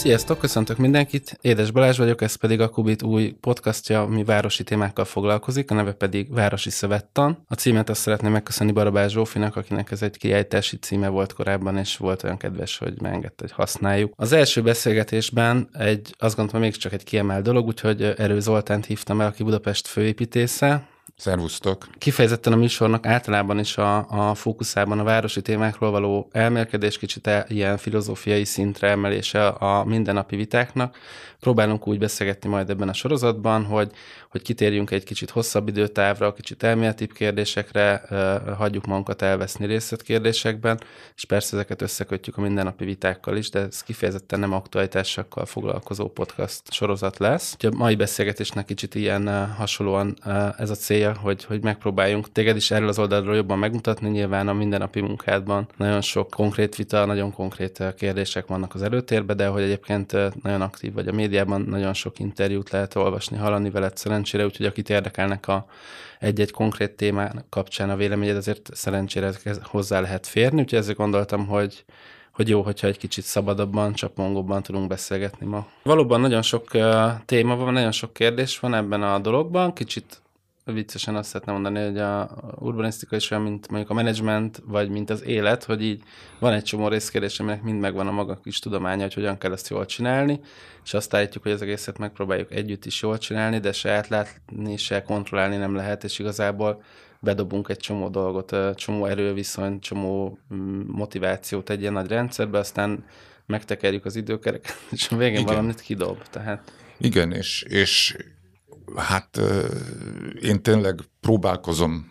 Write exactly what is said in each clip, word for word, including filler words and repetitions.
Sziasztok, köszöntök mindenkit, Édes Balázs vagyok, ez pedig a Kubit új podcastja, ami városi témákkal foglalkozik, a neve pedig Városi Szövettan. A címet azt szeretném megköszönni Barabás Zsófinak, akinek ez egy kiejtési címe volt korábban, és volt olyan kedves, hogy megengedte, hogy használjuk. Az első beszélgetésben egy, azt gondolom, mégiscsak egy kiemelt dolog, úgyhogy Erő Zoltánt hívtam el, aki Budapest főépítésze. Szervusztok! Kifejezetten a műsornak általában is a, a fókuszában a városi témákról való elmélkedés, kicsit el, ilyen filozófiai szintre emelése a mindennapi vitáknak. Próbálunk úgy beszélgetni majd ebben a sorozatban, hogy, hogy kitérjünk egy kicsit hosszabb időtávra, kicsit elméletibb kérdésekre, hagyjuk magunkat elveszni részletkérdésekben, és persze ezeket összekötjük a mindennapi vitákkal is, de ez kifejezetten nem aktualitásokkal foglalkozó podcast sorozat lesz. Úgyhogy a mai beszélgetésnek kicsit ilyen hasonlóan ez a célja, Hogy, hogy megpróbáljunk téged is erről az oldalról jobban megmutatni. Nyilván a mindennapi munkádban nagyon sok konkrét vita, nagyon konkrét kérdések vannak az előtérben, de hogy egyébként nagyon aktív vagy a médiában, nagyon sok interjút lehet olvasni, hallani veled szerencsére, úgyhogy akit érdekelnek a egy-egy konkrét témán kapcsán a véleményed, azért szerencsére hozzá lehet férni, úgyhogy ezért gondoltam, hogy hogy jó, hogyha egy kicsit szabadabban, csapongóbban tudunk beszélgetni ma. Valóban nagyon sok téma van, nagyon sok kérdés van ebben a dologban, kicsit viccesen azt szeretném mondani, hogy a urbanisztika is olyan, mint mondjuk a menedzsment, vagy mint az élet, hogy így van egy csomó részkérdés, aminek mind megvan a maga kis tudománya, hogy hogyan kell ezt jól csinálni, és azt állítjuk, hogy az egészet megpróbáljuk együtt is jól csinálni, de se átlátni, se kontrollálni nem lehet, és igazából bedobunk egy csomó dolgot, csomó erőviszonyt, csomó motivációt egy ilyen nagy rendszerbe, aztán megtekerjük az időkereket, és a végén Igen. valamit kidob. Tehát... Igen, és... és... Hát én tényleg próbálkozom,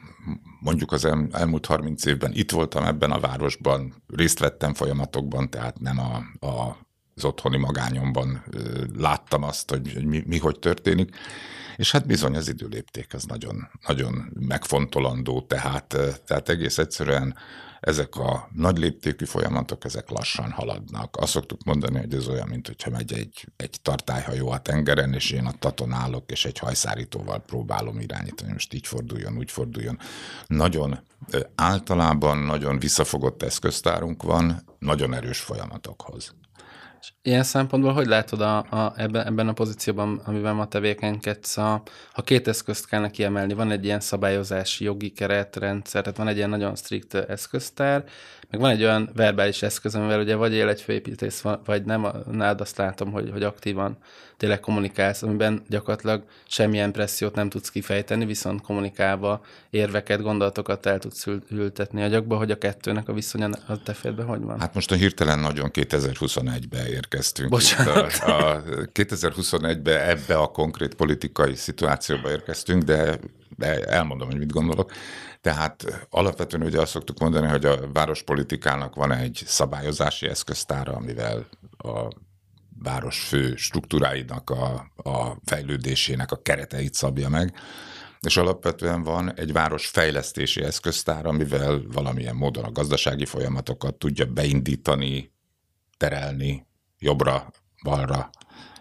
mondjuk az el, elmúlt harminc évben, itt voltam ebben a városban, részt vettem folyamatokban, tehát nem a, a, az otthoni magányomban láttam azt, hogy, hogy mi, mi hogy történik, és hát bizony az időlépték, az nagyon, nagyon megfontolandó, tehát, tehát egész egyszerűen ezek a nagy léptékű folyamatok, ezek lassan haladnak. Azt szoktuk mondani, hogy ez olyan, mint hogyha megy egy, egy tartályhajó a tengeren, és én a taton állok, és egy hajszárítóval próbálom irányítani, most így forduljon, úgy forduljon. Nagyon általában nagyon visszafogott eszköztárunk van, nagyon erős folyamatokhoz. Ilyen szempontból hogy látod a, a, ebben, ebben a pozícióban, amiben ma tevékenykedsz, a, ha két eszközt kellene kiemelni, van egy ilyen szabályozási jogi keretrendszer, tehát van egy ilyen nagyon strikt eszköztár, meg van egy olyan verbális eszköz, amivel ugye vagy él egy főépítész, vagy nem, nálad azt látom, hogy, hogy aktívan tényleg kommunikálsz, amiben gyakorlatilag semmilyen pressziót nem tudsz kifejteni, viszont kommunikálva érveket, gondolatokat el tudsz ültetni agyakba, hogy a kettőnek a viszonya a te félben hogy van? Hát most a hirtelen nagyon kétezer-huszonegybe érkeztünk. Bocsánat. Itt a, a kétezer-huszonegybe ebbe a konkrét politikai szituációba érkeztünk, de elmondom, hogy mit gondolok. Tehát alapvetően ugye azt szoktuk mondani, hogy a várospolitikának van egy szabályozási eszköztára, amivel a városfő struktúráinak a, a fejlődésének a kereteit szabja meg, és alapvetően van egy városfejlesztési eszköztár, amivel valamilyen módon a gazdasági folyamatokat tudja beindítani, terelni jobbra, balra,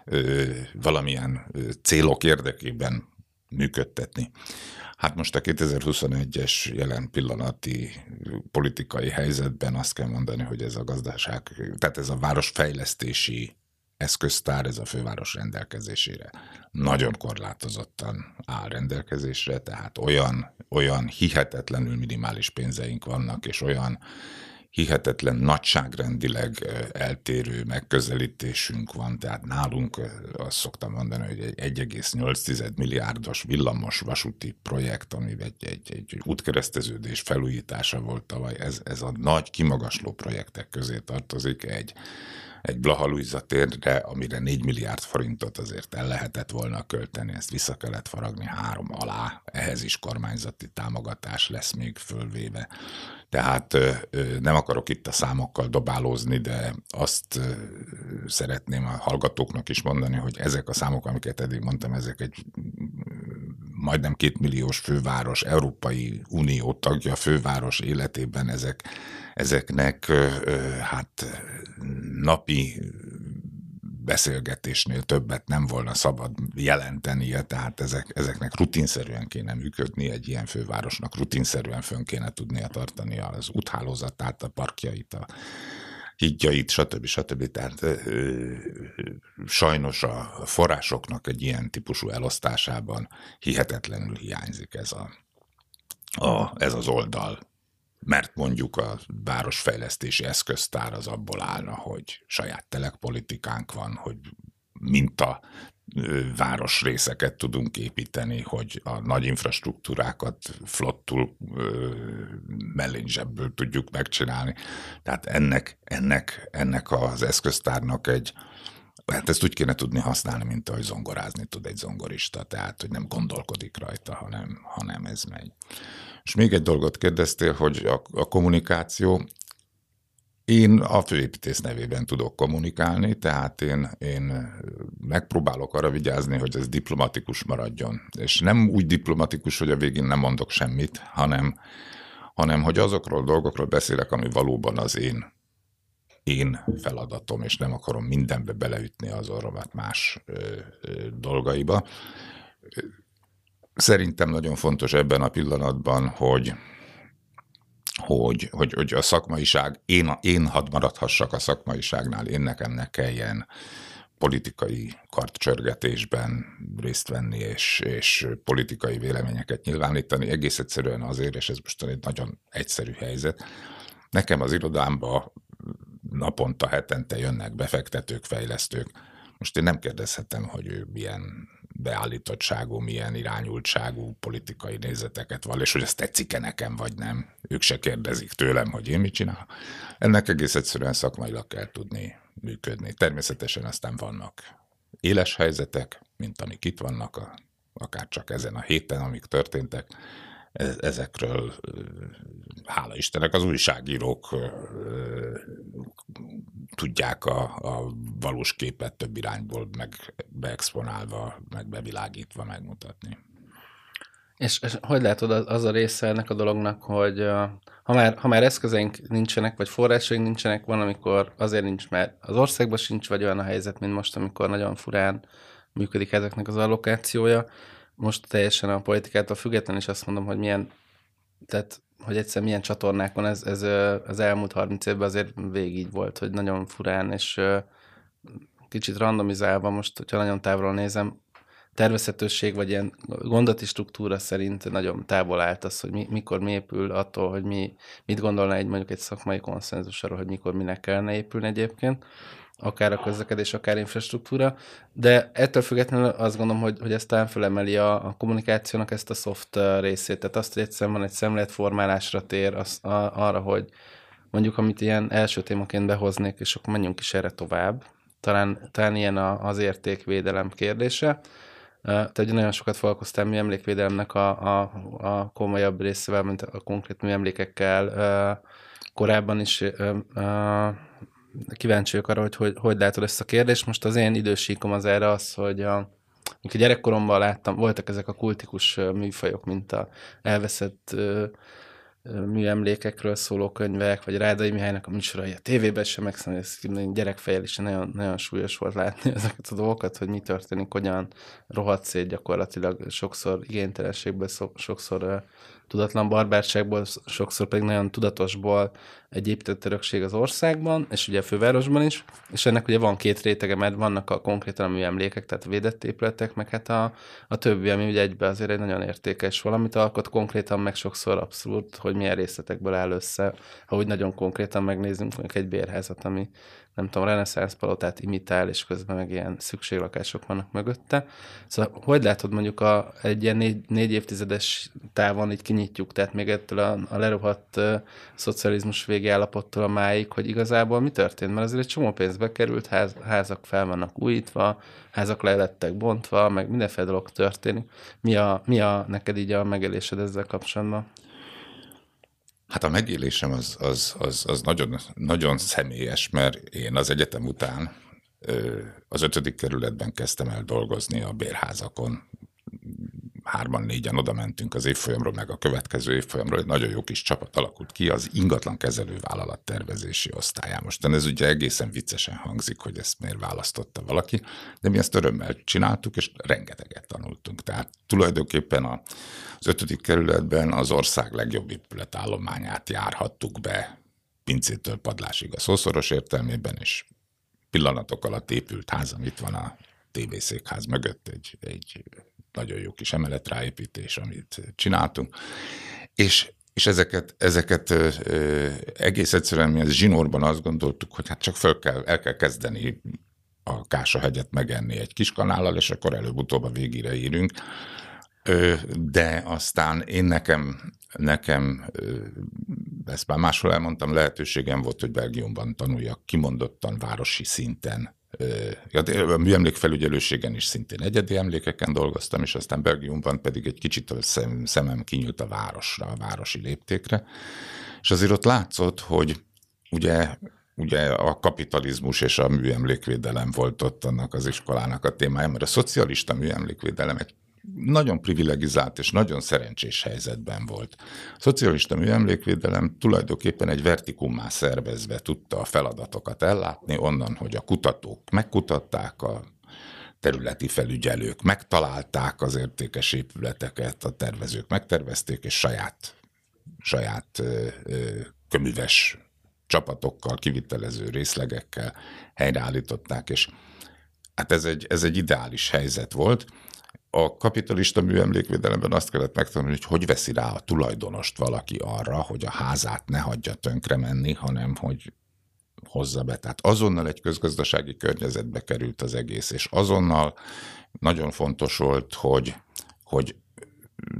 ö, valamilyen ö, célok érdekében működtetni. Hát most a kétezer-huszonegyes jelen pillanati politikai helyzetben azt kell mondani, hogy ez a gazdaság, tehát ez a városfejlesztési eszköztár, ez a főváros rendelkezésére nagyon korlátozottan áll rendelkezésre, tehát olyan, olyan hihetetlenül minimális pénzeink vannak, és olyan hihetetlen nagyságrendileg eltérő megközelítésünk van, tehát nálunk azt szoktam mondani, hogy egy egy egész nyolc milliárdos villamos vasúti projekt, ami egy, egy, egy útkereszteződés felújítása volt tavaly, ez, ez a nagy kimagasló projektek közé tartozik, egy, egy Blaha-Lujza térre, amire négy milliárd forintot azért el lehetett volna költeni, ezt vissza kellett faragni három alá, ehhez is kormányzati támogatás lesz még fölvéve. Tehát nem akarok itt a számokkal dobálózni, de azt szeretném a hallgatóknak is mondani, hogy ezek a számok, amiket eddig mondtam, ezek egy majdnem kétmilliós főváros, Európai Unió tagja főváros életében, ezek, ezeknek hát napi beszélgetésnél többet nem volna szabad jelentenie, tehát ezek, ezeknek rutinszerűen kéne működni, egy ilyen fővárosnak rutinszerűen fönn kéne tudnia tartani az úthálózatát, a parkjait, a higgyait, stb. stb. Tehát sajnos a forrásoknak egy ilyen típusú elosztásában hihetetlenül hiányzik ez, a, a, ez az oldal. Mert mondjuk a városfejlesztési eszköztár az abból állna, hogy saját telekpolitikánk van, hogy minta városrészeket tudunk építeni, hogy a nagy infrastruktúrákat flottul mellén zsebből tudjuk megcsinálni. Tehát ennek, ennek, ennek az eszköztárnak egy, hát ezt úgy kéne tudni használni, mint ahogy zongorázni tud egy zongorista, tehát hogy nem gondolkodik rajta, hanem, hanem ez megy. És még egy dolgot kérdeztél, hogy a, a kommunikáció. Én a főépítész nevében tudok kommunikálni, tehát én, én megpróbálok arra vigyázni, hogy ez diplomatikus maradjon. És nem úgy diplomatikus, hogy a végén nem mondok semmit, hanem, hanem hogy azokról a dolgokról beszélek, ami valóban az én, én feladatom, és nem akarom mindenbe beleütni az orromat más ö, ö, dolgaiba. Szerintem nagyon fontos ebben a pillanatban, hogy Hogy, hogy, hogy a szakmaiság, én, én hadd maradhassak a szakmaiságnál, én nekem ne kelljen politikai kartcsörgetésben részt venni, és, és politikai véleményeket nyilvánítani, egész egyszerűen azért, és ez most egy nagyon egyszerű helyzet. Nekem az irodámba naponta, hetente jönnek befektetők, fejlesztők. Most én nem kérdezhetem, hogy ő milyen beállítottságú, milyen irányultságú politikai nézeteket van, és hogy ez tetszik-e nekem, vagy nem. Ők se kérdezik tőlem, hogy én mit csinálom. Ennek egész egyszerűen szakmailag kell tudni működni. Természetesen aztán vannak éles helyzetek, mint amik itt vannak, a, akár csak ezen a héten, amik történtek. Ezekről, hála Istennek, az újságírók tudják a, a valós képet több irányból meg beexponálva, meg bevilágítva megmutatni. És, és hogy látod az a része ennek a dolognak, hogy ha már, ha már eszközeink nincsenek, vagy forrásaink nincsenek, van, amikor azért nincs, mert az országban sincs, vagy olyan a helyzet, mint most, amikor nagyon furán működik ezeknek az allokációja. Most teljesen a politikától független, és azt mondom, hogy milyen, tehát, hogy egyszer milyen csatornákon ez, ez az elmúlt harminc évben azért végig így volt, hogy nagyon furán, és kicsit randomizálva most, hogyha nagyon távolról nézem, tervezhetőség, vagy ilyen gondolati struktúra szerint nagyon távol állt az, hogy mi, mikor mi épül attól, hogy mi, mit gondolná egy mondjuk egy szakmai konszenzus arról, hogy mikor minek kellene épülni egyébként, akár a közlekedés, akár infrastruktúra, de ettől függetlenül azt gondolom, hogy, hogy ez talán fölemeli a, a kommunikációnak ezt a soft részét, tehát azt, hogy egyszerűen van egy szemléletformálásra tér az, a, arra, hogy mondjuk, amit ilyen első témaként behoznék, és akkor menjünk is erre tovább, talán, talán ilyen a, az értékvédelem kérdése. Tehát ugye nagyon sokat foglalkoztál műemlékvédelemnek a, a, a komolyabb részével, mint a konkrét műemlékekkel korábban is. Kíváncsi vagyok arra, hogy, hogy hogy látod ezt a kérdést. Most az én idősíkom az erre az, hogy a, a gyerekkoromban láttam, voltak ezek a kultikus műfajok, mint a elveszett ö, műemlékekről szóló könyvek, vagy Rádai Mihálynak a műsorai. A tévében sem megszólítani, gyerekfejjel is nagyon, nagyon súlyos volt látni ezeket a dolgokat, hogy mi történik, hogyan rohadt szét gyakorlatilag sokszor igénytelenségből, sokszor ö, tudatlan barbárságból, sokszor pedig nagyon tudatosból egy épített örökség az országban, és ugye a fővárosban is, és ennek ugye van két rétege, mert vannak a konkrétan a műemlékek, tehát a védett épületek, meg hát a, a többi, ami ugye egyben azért egy nagyon értékes valamit alkot, konkrétan meg sokszor abszolút, hogy milyen részletekből áll össze, ha úgy nagyon konkrétan megnézzünk mondjuk egy bérházat, ami nem tudom, reneszánsz palotát imitál, és közben meg ilyen szükséglakások vannak mögötte. Szóval hogy látod mondjuk a, egy ilyen négy, négy évtizedes távon így kinyitjuk, tehát még ettől a, a lerohadt uh, szocializmus végi állapottól a máig, hogy igazából mi történt? Mert azért egy csomó pénzbe került, ház, házak fel vannak újítva, házak le lettek bontva, meg mindenféle dolog történik. Mi a, mi a neked így a megélésed ezzel kapcsolatban? Hát a megélésem az, az, az, az nagyon, nagyon személyes, mert én az egyetem után az ötödik kerületben kezdtem el dolgozni a bérházakon. Hárman, négyen oda mentünk az évfolyamról, meg a következő évfolyamról, egy nagyon jó kis csapat alakult ki, az ingatlankezelő vállalat tervezési osztályán. Mostan ez ugye egészen viccesen hangzik, hogy ezt miért választotta valaki, de mi ezt örömmel csináltuk, és rengeteget tanultunk. Tehát tulajdonképpen az ötödik kerületben az ország legjobb épületállományát járhattuk be pincétől padlásig a szószoros értelmében, és pillanatok alatt épült házam, itt van a tévészékház mögött egy, egy nagyon jó kis emelet ráépítés, amit csináltunk, és, és ezeket, ezeket ö, ö, egész egyszerűen mi az zsinórban azt gondoltuk, hogy hát csak föl kell, el kell kezdeni a Kásahegyet megenni egy kis kanállal, és akkor előbb-utóbb a végére érünk. Ö, de aztán én nekem, nekem ö, ezt már máshol elmondtam, lehetőségem volt, hogy Belgiumban tanuljak kimondottan városi szinten. A műemlékfelügyelőségen is szintén egyedi emlékeken dolgoztam, és aztán Belgiumban pedig egy kicsit a szem, szemem kinyílt a városra, a városi léptékre. És azért ott látszott, hogy ugye, ugye a kapitalizmus és a műemlékvédelem volt ott annak az iskolának a témája, mert a szocialista műemlékvédelem egy nagyon privilegizált és nagyon szerencsés helyzetben volt. A szocialista műemlékvédelem tulajdonképpen egy vertikummá szervezve tudta a feladatokat ellátni, onnan, hogy a kutatók megkutatták, a területi felügyelők megtalálták az értékes épületeket, a tervezők megtervezték, és saját, saját ö, ö, köműves csapatokkal, kivitelező részlegekkel helyreállították, és hát ez egy, ez egy ideális helyzet volt. A kapitalista műemlékvédelemben azt kellett megtanulni, hogy hogy veszi rá a tulajdonost valaki arra, hogy a házát ne hagyja tönkre menni, hanem hogy hozza be. Tehát azonnal egy közgazdasági környezetbe került az egész, és azonnal nagyon fontos volt, hogy, hogy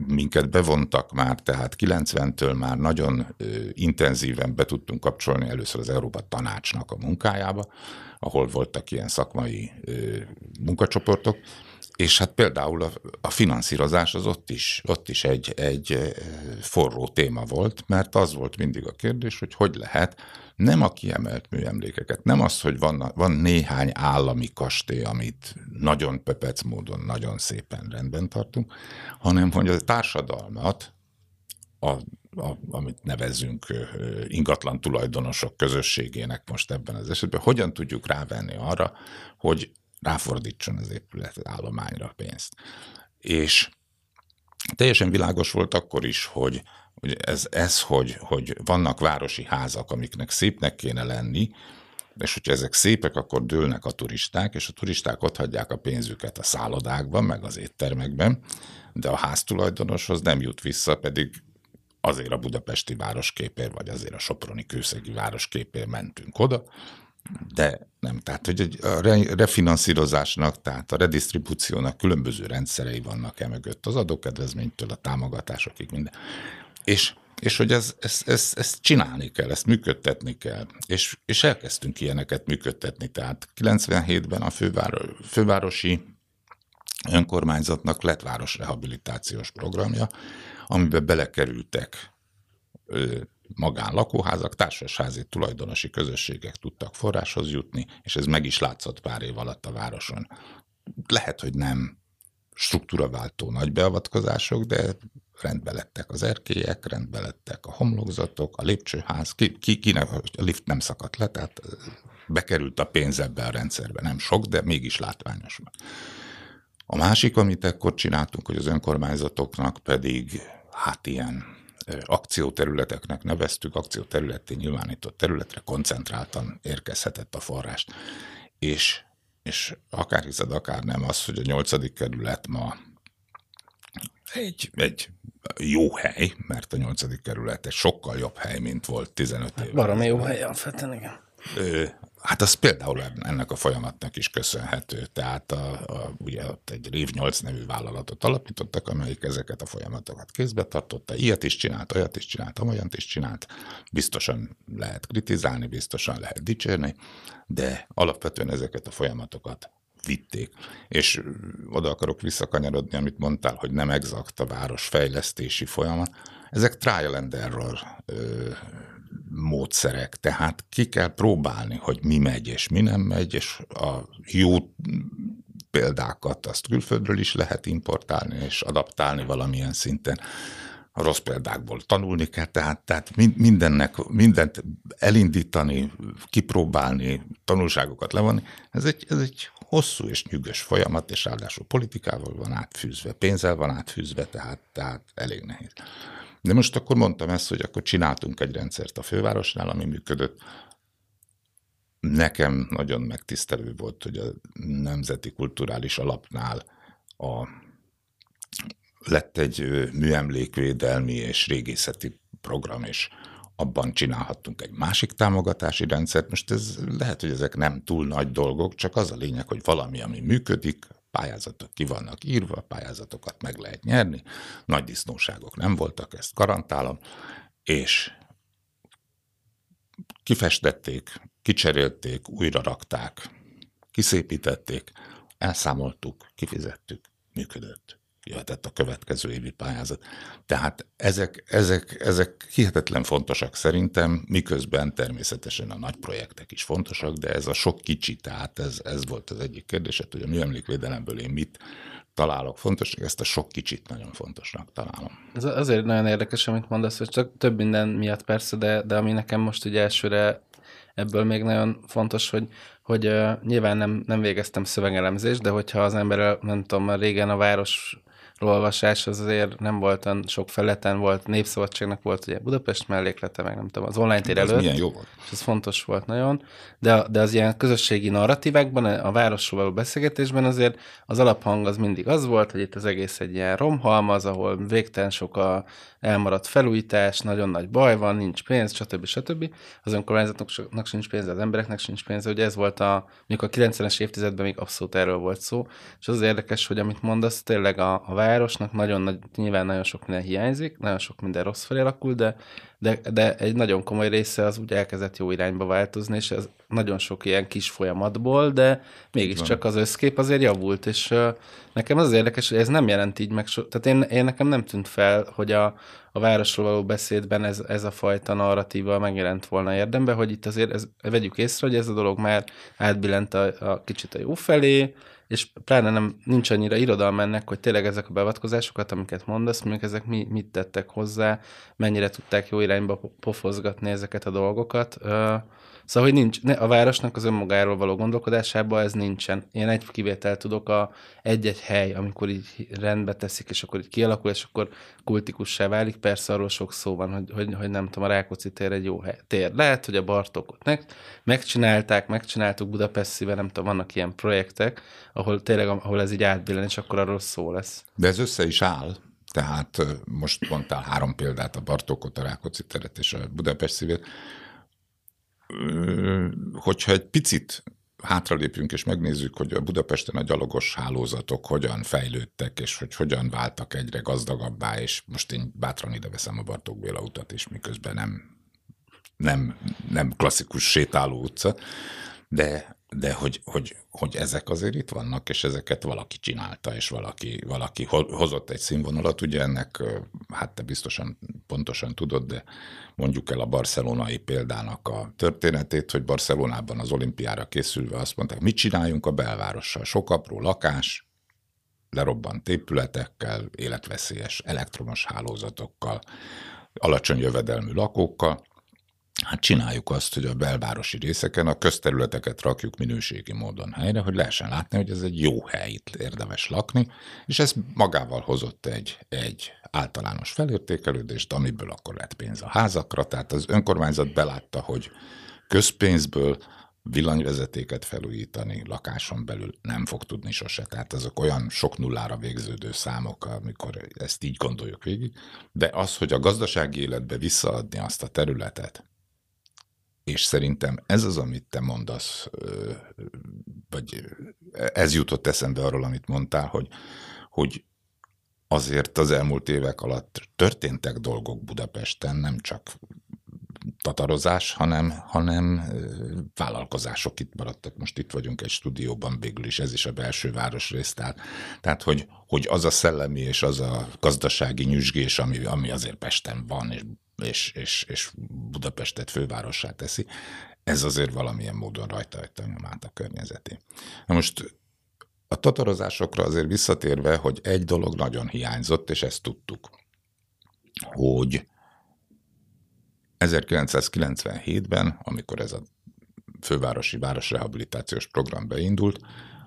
minket bevontak már, tehát kilencventől már nagyon ö, intenzíven be tudtunk kapcsolni először az Európa Tanácsnak a munkájába, ahol voltak ilyen szakmai ö, munkacsoportok, és hát például a, a finanszírozás az ott is, ott is egy, egy forró téma volt, mert az volt mindig a kérdés, hogy hogy lehet, nem a kiemelt műemlékeket, nem az, hogy van, van néhány állami kastély, amit nagyon pöpec módon, nagyon szépen rendben tartunk, hanem hogy a társadalmat, a, a, amit nevezünk ingatlan tulajdonosok közösségének most ebben az esetben, hogyan tudjuk rávenni arra, hogy ráfordítson az épület állományra pénzt. És teljesen világos volt akkor is, hogy, hogy ez, ez hogy, hogy vannak városi házak, amiknek szépnek kéne lenni, és hogyha ezek szépek, akkor dőlnek a turisták, és a turisták ott hagyják a pénzüket a szállodákban, meg az éttermekben, de a háztulajdonoshoz nem jut vissza, pedig azért a budapesti városképér, vagy azért a soproni kőszegi városképér mentünk oda, de nem, tehát hogy a refinanszírozásnak, tehát a redistribúciónak különböző rendszerei vannak emögött, az adókedvezménytől a támogatásokig minden. És, és hogy ezt ez, ez, ez csinálni kell, ezt működtetni kell, és, és elkezdtünk ilyeneket működtetni, tehát kilencvenhétben a főváros, fővárosi önkormányzatnak lett városrehabilitációs programja, amiben belekerültek ö, magánlakóházak, társasházi tulajdonosi közösségek tudtak forráshoz jutni, és ez meg is látszott pár év alatt a városon. Lehet, hogy nem struktúraváltó nagy beavatkozások, de rendbe lettek az erkélyek, rendbe lettek a homlokzatok, a lépcsőház, ki, ki, ki ne, a lift nem szakadt le, tehát bekerült a pénz ebbe a rendszerbe, nem sok, de mégis látványos. A másik, amit ekkor csináltunk, hogy az önkormányzatoknak pedig hát ilyen akcióterületeknek neveztük, akcióterületté nyilvánított területre koncentráltan érkezhetett a forrás. És, és akár hiszed, akár nem az, hogy a nyolcadik kerület ma egy, egy jó hely, mert a nyolcadik kerület egy sokkal jobb hely, mint volt tizenöt éve. Baromi jó hely, alapvetően, igen. Hát az például ennek a folyamatnak is köszönhető. Tehát a, a, ugye ott egy Rév nyolc nevű vállalatot alapítottak, amelyik ezeket a folyamatokat kézbe tartotta. Ilyet is csinált, olyat is csinált, olyat is csinált. Biztosan lehet kritizálni, biztosan lehet dicsérni, de alapvetően ezeket a folyamatokat vitték. És oda akarok visszakanyarodni, amit mondtál, hogy nem exakt a városfejlesztési folyamat. Ezek trial and error ö, módszerek, tehát ki kell próbálni, hogy mi megy és mi nem megy, és a jó példákat azt külföldről is lehet importálni és adaptálni valamilyen szinten. A rossz példákból tanulni kell, tehát, tehát mindennek, mindent elindítani, kipróbálni, tanulságokat levonni. Ez egy, ez egy hosszú és nyűgös folyamat, és ráadásul politikával van átfűzve, pénzzel van átfűzve, tehát, tehát elég nehéz. De most akkor mondtam ezt, hogy akkor csináltunk egy rendszert a fővárosnál, ami működött. Nekem nagyon megtisztelő volt, hogy a Nemzeti Kulturális Alapnál a, lett egy műemlékvédelmi és régészeti program, és abban csinálhattunk egy másik támogatási rendszert. Most ez lehet, hogy ezek nem túl nagy dolgok, csak az a lényeg, hogy valami, ami működik, pályázatok ki vannak írva, pályázatokat meg lehet nyerni, nagy disznóságok nem voltak, ezt garantálom, és kifestették, kicserélték, újra rakták, kiszépítették, elszámoltuk, kifizettük, működött. Jöhetett a következő évi pályázat. Tehát ezek, ezek, ezek hihetetlen fontosak szerintem, miközben természetesen a nagy projektek is fontosak, de ez a sok kicsi, tehát ez, ez volt az egyik kérdés, hogy a műemlékvédelemből én mit találok fontos, ezt a sok kicsit nagyon fontosnak találom. Ez azért nagyon érdekes, amit mondasz, hogy csak több minden miatt persze, de, de ami nekem most ugye elsőre ebből még nagyon fontos, hogy, hogy uh, nyilván nem, nem végeztem szövegelemzést, de hogyha az ember, nem tudom, régen a város olvasás az azért nem volt olyan sok feleten, volt Népszabadságnak volt ugye Budapest melléklete, meg nem tudom, az online tér előtt. Ez milyen jó volt. És ez fontos volt nagyon, de, de az ilyen közösségi narratívákban, a városról való beszélgetésben azért az alaphang az mindig az volt, hogy itt az egész egy ilyen romhalmaz, ahol végtelen sok a elmaradt felújítás, nagyon nagy baj van, nincs pénz, stb. stb. Az önkormányzatnak sincs pénze, az embereknek sincs pénze, ugye ez volt a, mondjuk a kilencvenes évtizedben még abszolút erről volt szó, és az érdekes, hogy amit mondasz, tényleg a, a városnak nagyon nagy, nyilván nagyon sok minden hiányzik, nagyon sok minden rossz felé alakul, de, de, de egy nagyon komoly része az úgy elkezdett jó irányba változni, és ez nagyon sok ilyen kis folyamatból, de mégiscsak az összkép azért javult, és uh, nekem az érdekes, hogy ez nem jelent így meg, so, tehát én, én nekem nem tűnt fel, hogy a, a városról való beszédben ez, ez a fajta narratíva megjelent volna érdemben, hogy itt azért ez, vegyük észre, hogy ez a dolog már átbillent a, a kicsit a jó felé, és pláne nem, nincs annyira irodalma ennek, hogy tényleg ezek a beavatkozásokat, amiket mondasz, mondjuk ezek mi, mit tettek hozzá, mennyire tudták jó irányba pofozgatni ezeket a dolgokat. Szóval, hogy nincs, a városnak az önmagáról való gondolkodásában ez nincsen. Én egy kivételt tudok, a egy-egy hely, amikor így rendbe teszik, és akkor így kialakul, és akkor kultikussá válik. Persze arról sok szó van, hogy, hogy, hogy nem tudom, a Rákóczi tér egy jó hely. Tér. Lehet, hogy a Bartókot meg, megcsinálták, megcsináltuk Budapestszíve, nem tudom, vannak ilyen projektek, ahol tényleg, ahol ez így átbillen, és akkor arról szó lesz. De ez össze is áll. Tehát most mondtál három példát, a Bartókot, a Rákóczi teret és a Budapestszívet. Hogyha egy picit hátralépünk és megnézzük, hogy a Budapesten a gyalogos hálózatok hogyan fejlődtek, és hogy hogyan váltak egyre gazdagabbá, és most én bátran ide veszem a Bartók Béla utat, és miközben nem, nem, nem klasszikus sétáló utca, de, de hogy, hogy, hogy ezek azért itt vannak, és ezeket valaki csinálta, és valaki, valaki hozott egy színvonalat, ugye ennek, hát te biztosan pontosan tudod, de mondjuk el a barcelonai példának a történetét, hogy Barcelonában az olimpiára készülve azt mondták, mit csináljunk a belvárossal? Sok apró lakás, lerobbant épületekkel, életveszélyes elektromos hálózatokkal, alacsony jövedelmű lakókkal. Hát csináljuk azt, hogy a belvárosi részeken a közterületeket rakjuk minőségi módon helyre, hogy lehessen látni, hogy ez egy jó hely, itt érdemes lakni, és ez magával hozott egy, egy általános felértékelődést, amiből akkor lett pénz a házakra, tehát az önkormányzat belátta, hogy közpénzből villanyvezetéket felújítani lakáson belül nem fog tudni sose. Tehát azok olyan sok nullára végződő számok, amikor ezt így gondoljuk végig, de az, hogy a gazdasági életbe visszaadni azt a területet, és szerintem ez az, amit te mondasz, vagy ez jutott eszembe arról, amit mondtál, hogy, hogy azért az elmúlt évek alatt történtek dolgok Budapesten, nem csak tatarozás, hanem, hanem vállalkozások itt maradtak. Most itt vagyunk egy stúdióban, végül is ez is a belső városrész. Tehát, tehát hogy, hogy az a szellemi és az a gazdasági nyüzsgés, ami, ami azért Pesten van, és És, és, és Budapestet fővárossá teszi, ez azért valamilyen módon rajta hagyta nyomát a környezetén. Na most a tatarozásokra azért visszatérve, hogy egy dolog nagyon hiányzott, és ezt tudtuk, hogy ezerkilencszázkilencvenhétben, amikor ez a fővárosi városrehabilitációs program beindult,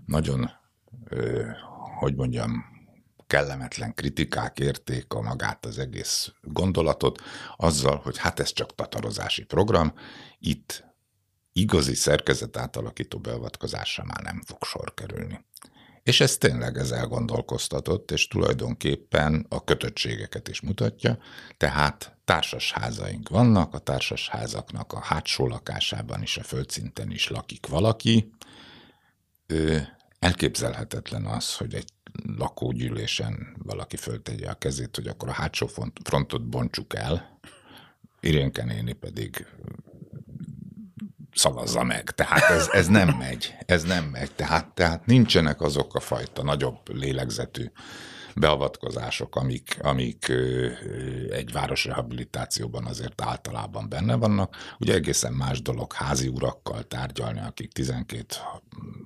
nagyon, hogy mondjam, kellemetlen kritikák érték a magát az egész gondolatot, azzal, hogy hát ez csak tatarozási program, itt igazi szerkezet átalakító beavatkozásra már nem fog sor kerülni. És ez tényleg ez elgondolkoztatott, és tulajdonképpen a kötöttségeket is mutatja, tehát társasházaink vannak, a társasházaknak a hátsó lakásában is, a földszinten is lakik valaki. Ö, elképzelhetetlen az, hogy egy lakógyűlésen valaki föltegye a kezét, hogy akkor a hátsó frontot bontsuk el, Irénke néni pedig szavazza meg. Tehát ez, ez nem megy. Ez nem megy. Tehát, tehát nincsenek azok a fajta nagyobb lélegzetű beavatkozások, amik, amik ö, ö, egy városrehabilitációban azért általában benne vannak. Ugye egészen más dolog házi urakkal tárgyalni, akik tizenkét,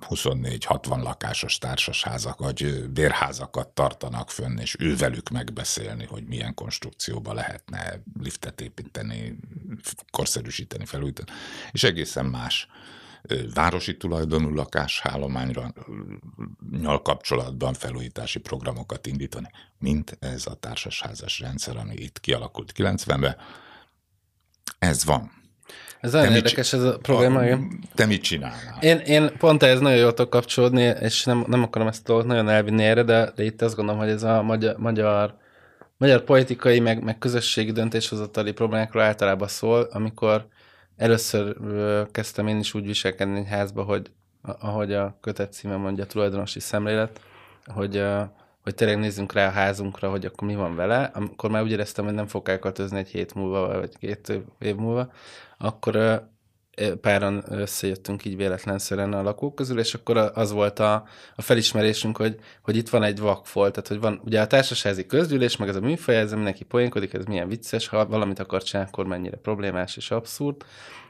huszonnégy, hatvan lakásos társasházak vagy bérházakat tartanak fönn, és ővelük megbeszélni, hogy milyen konstrukcióba lehetne liftet építeni, korszerűsíteni, felújítani. És egészen más városi tulajdonú lakásállományra nyal kapcsolatban felújítási programokat indítani, mint ez a társasházas rendszer, ami itt kialakult kilencvenben. Ez van. Ez nagyon érdekes ez a probléma. Te mit csinálnál? Én, én pont ez nagyon jól tudok kapcsolódni, és nem, nem akarom ezt a nagyon elvinni erre, de, de itt azt gondolom, hogy ez a magyar, magyar, magyar politikai, meg, meg közösségi döntéshozatali problémákról általában szól, amikor először kezdtem én is úgy viselkedni egy házba, hogy ahogy a kötet címe mondja, a tulajdonosi szemlélet, hogy, hogy tényleg nézzünk rá a házunkra, hogy akkor mi van vele. Amikor már úgy éreztem, hogy nem fogok elköltözni egy hét múlva, vagy két év múlva, akkor páran összejöttünk így véletlenszerűen a lakók közül, és akkor az volt a, a felismerésünk, hogy, hogy itt van egy vakfolt, tehát hogy van ugye a társasházi közgyűlés, meg ez a műfaj, ez mindenki poénkodik, ez milyen vicces, ha valamit akar csinálni, akkor mennyire problémás és abszurd,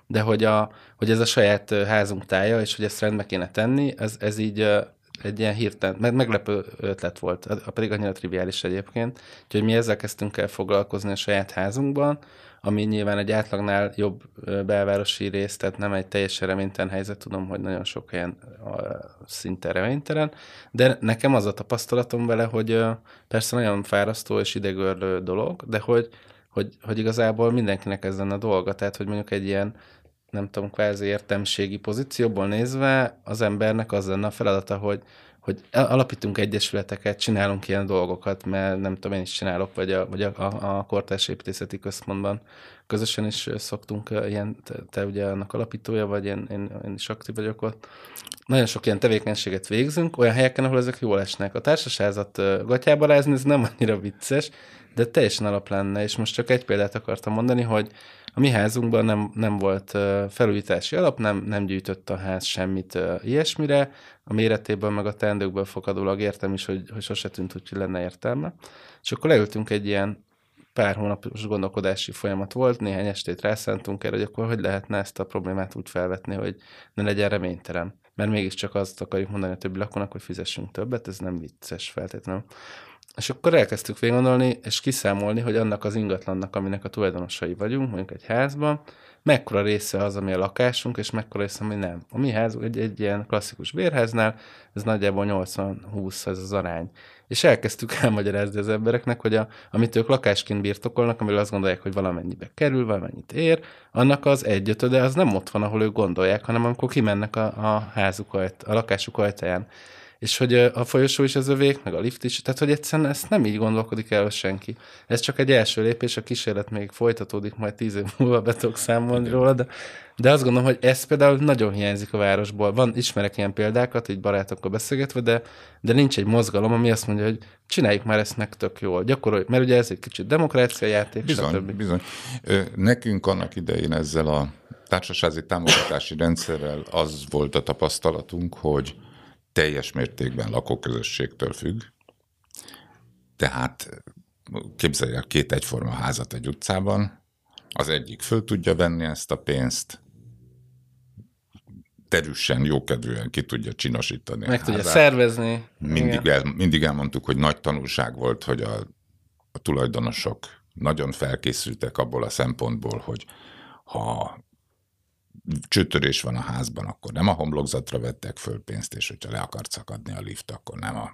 de hogy, a, hogy ez a saját házunk tája, és hogy ezt rendbe kéne tenni, ez, ez így egy ilyen hirtelen, meglepő ötlet volt, pedig annyira triviális egyébként, úgyhogy mi ezzel kezdtünk el foglalkozni a saját házunkban, ami nyilván egy átlagnál jobb belvárosi rész, tehát nem egy teljesen reménytelen helyzet, tudom, hogy nagyon sok helyen szinte reménytelen, de nekem az a tapasztalatom vele, hogy persze nagyon fárasztó és idegörlő dolog, de hogy, hogy, hogy igazából mindenkinek ez lenne a dolga, tehát hogy mondjuk egy ilyen, nem tudom, kvázi értelmiségi pozícióból nézve az embernek az lenne a feladata, hogy hogy alapítunk egyesületeket, csinálunk ilyen dolgokat, mert nem tudom, én is csinálok, vagy a, vagy a, a Kortárs Építészeti Központban közösen is szoktunk ilyen, te, te ugye annak alapítója vagy, én, én, én is aktív vagyok ott. Nagyon sok ilyen tevékenységet végzünk, olyan helyeken, ahol ezek jól esnek. A társasházat gatyába rázni, ez nem annyira vicces, de teljesen alap lenne, és most csak egy példát akartam mondani, hogy a mi házunkban nem, nem volt felújítási alap, nem, nem gyűjtött a ház semmit ilyesmire, a méretéből meg a teendőkből fakadólag értem is, hogy, hogy sose tűnt, hogy lenne értelme. És akkor leültünk egy ilyen pár hónapos gondolkodási folyamat volt, néhány estét rászántunk erre, hogy akkor hogy lehetne ezt a problémát úgy felvetni, hogy ne legyen reménytelen. Mert mégiscsak azt akarjuk mondani a többi lakónak, hogy fizessünk többet, ez nem vicces feltétlenül. És akkor elkezdtük végig gondolni, és kiszámolni, hogy annak az ingatlannak, aminek a tulajdonosai vagyunk, mondjuk egy házban, mekkora része az, ami a lakásunk, és mekkora része, ami nem. A mi házunk egy, egy ilyen klasszikus bérháznál, ez nagyjából nyolcvan-húsz ez az arány. És elkezdtük elmagyarázni az embereknek, hogy a, amit ők lakásként birtokolnak, amiről azt gondolják, hogy valamennyibe kerül, valamennyit ér, annak az egyötöde az nem ott van, ahol ők gondolják, hanem amikor kimennek a, a, házuk ajt, a lakásuk ajtaján. És hogy a folyosó is az övék, meg a lift is, tehát hogy egyszerűen ezt nem így gondolkodik el senki. Ez csak egy első lépés, a kísérlet még folytatódik, majd tíz év múlva be tudok számolni róla, de, de azt gondolom, hogy ez például nagyon hiányzik a városból. Van, ismerek ilyen példákat, így barátokkal beszélgetve, de, de nincs egy mozgalom, ami azt mondja, hogy csináljuk már ezt meg tök jól, gyakoroljuk, mert ugye ez egy kicsit demokrácia játék, bizony, stb. Bizony. Nekünk annak idején ezzel a társasházi támogatási rendszerrel az volt a tapasztalatunk, hogy teljes mértékben lakóközösségtől függ, tehát képzelj el két egyforma házat egy utcában, az egyik föl tudja venni ezt a pénzt, terüssen, jókedvűen ki tudja csinosítani a házát. Meg tudja szervezni. Mindig, el, mindig elmondtuk, hogy nagy tanulság volt, hogy a, a tulajdonosok nagyon felkészültek abból a szempontból, hogy ha csőtörés van a házban, akkor nem a homlokzatra vettek föl pénzt, és hogyha le akart szakadni a lift, akkor nem a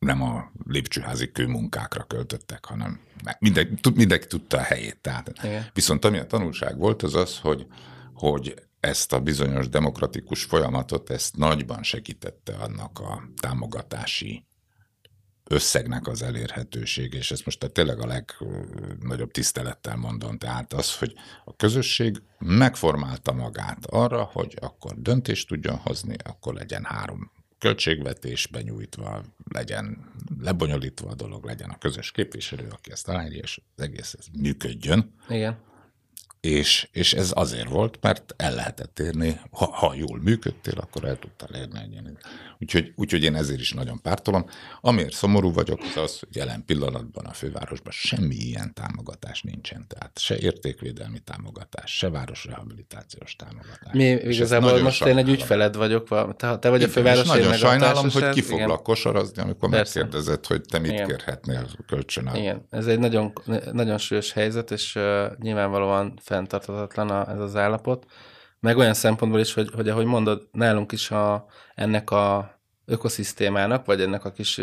nem a lépcsőházi kőmunkákra költöttek, hanem mindenki, mindenki tudta a helyét. Tehát. Viszont ami a tanulság volt, az az, hogy, hogy ezt a bizonyos demokratikus folyamatot, ezt nagyban segítette annak a támogatási összegnek az elérhetőség, és ezt most tényleg a legnagyobb tisztelettel mondom. Tehát az, hogy a közösség megformálta magát arra, hogy akkor döntést tudjon hozni, akkor legyen három költségvetés benyújtva, legyen lebonyolítva a dolog, legyen a közös képviselő, aki ezt találja, és az egész ez működjön. Igen. És, és ez azért volt, mert el lehetett érni, ha, ha jól működtél, akkor el tudtál érni ennyit. Úgyhogy, úgyhogy én ezért is nagyon pártolom. Amiért szomorú vagyok, az az, hogy jelen pillanatban a fővárosban semmi ilyen támogatás nincsen. Tehát se értékvédelmi támogatás, se városrehabilitációs támogatás. Mi igazából most sajnálom. Én egy ügyfeled vagyok, te, te vagy a főváros. Nagyon meg sajnálom, a hogy ki foglak igen. kosarazni, amikor Persze. megkérdezed, hogy te mit igen. kérhetnél kölcsön. Igen, ez egy nagyon, nagyon súlyos helyzet, és uh, nyilvánvalóan fenntarthatatlan a, ez az állapot. Meg olyan szempontból is, hogy, hogy ahogy mondod, nálunk is a, ennek a ökoszisztémának, vagy ennek a kis,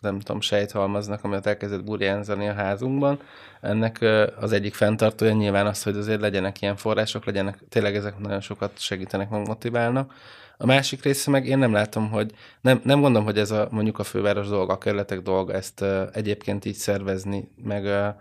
nem tudom, sejthalmaznak, amit elkezdett burjánzani a házunkban, ennek az egyik fenntartója nyilván az, hogy azért legyenek ilyen források, legyenek, tényleg ezek nagyon sokat segítenek, motiválnak. A másik része meg én nem látom, hogy nem, nem gondolom, hogy ez a, mondjuk a főváros dolga, a kerületek dolga, ezt egyébként így szervezni, meg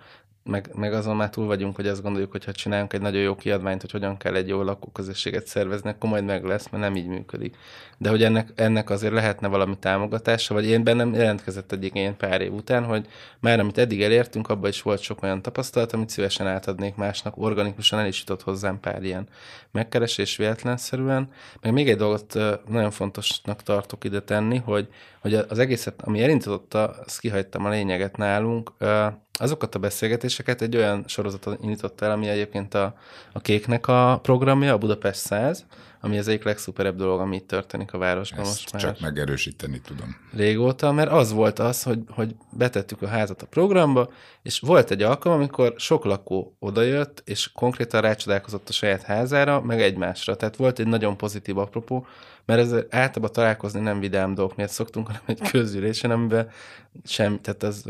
Meg, meg azon már túl vagyunk, hogy azt gondoljuk, hogy ha csinálunk egy nagyon jó kiadványt, hogy hogyan kell egy jó lakóközösséget szervezni, akkor majd meg lesz, mert nem így működik. De hogy ennek, ennek azért lehetne valami támogatása, vagy én bennem jelentkezett egy igény pár év után, hogy már amit eddig elértünk, abban is volt sok olyan tapasztalat, amit szívesen átadnék másnak, organikusan el is jutott hozzám pár ilyen megkeresés véletlenszerűen. Meg még egy dolgot nagyon fontosnak tartok ide tenni, hogy, hogy az egészet, ami elindította, azt kihagytam a lényeget nálunk, azokat a beszélgetéseket egy olyan sorozatot indított el, ami egyébként a, a Kéknek a programja, a Budapest száz, ami az egyik legszuperebb dolog, ami itt történik a városban. Ezt most már csak megerősíteni tudom. Régóta, mert az volt az, hogy, hogy betettük a házat a programba, és volt egy alkalom, amikor sok lakó odajött, és konkrétan rácsodálkozott a saját házára, meg egymásra. Tehát volt egy nagyon pozitív apropó, mert ez általában találkozni nem vidám dolgok miatt szoktunk, hanem egy közülésen, amiben sem, tehát az,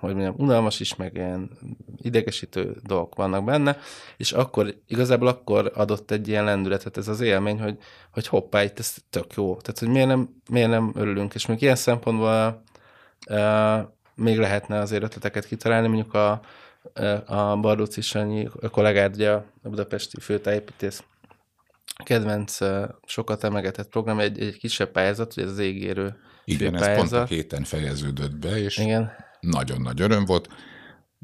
hogy mondjam, unalmas is, meg ilyen idegesítő dolgok vannak benne, és akkor, igazából akkor adott egy ilyen lendületet ez az élmény, hogy, hogy hoppá, itt ez tök jó. Tehát, hogy miért nem, miért nem örülünk, és még ilyen szempontból uh, még lehetne azért ötleteket kitalálni, mondjuk a, a Bardóczy Sanyi kollégád, ugye a budapesti főtájépítész, kedvenc sokat emelgetett program, egy, egy kisebb pályázat, ugye ez az égérő Igen, ez pont a héten fejeződött be, és Igen. nagyon nagy öröm volt.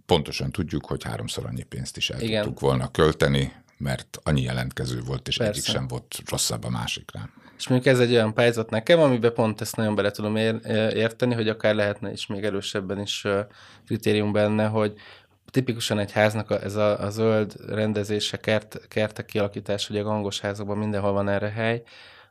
Pontosan tudjuk, hogy háromszor annyi pénzt is el Igen. tudtuk volna költeni, mert annyi jelentkező volt, és Persze. egyik sem volt rosszabb a másikra. És mondjuk ez egy olyan pályázat nekem, amiben pont ezt nagyon bele tudom érteni, hogy akár lehetne is még erősebben is kritérium benne, hogy tipikusan egy háznak a, ez a, a zöld rendezése, kert, kertek kialakítása, ugye a gangos házakban mindenhol van erre hely,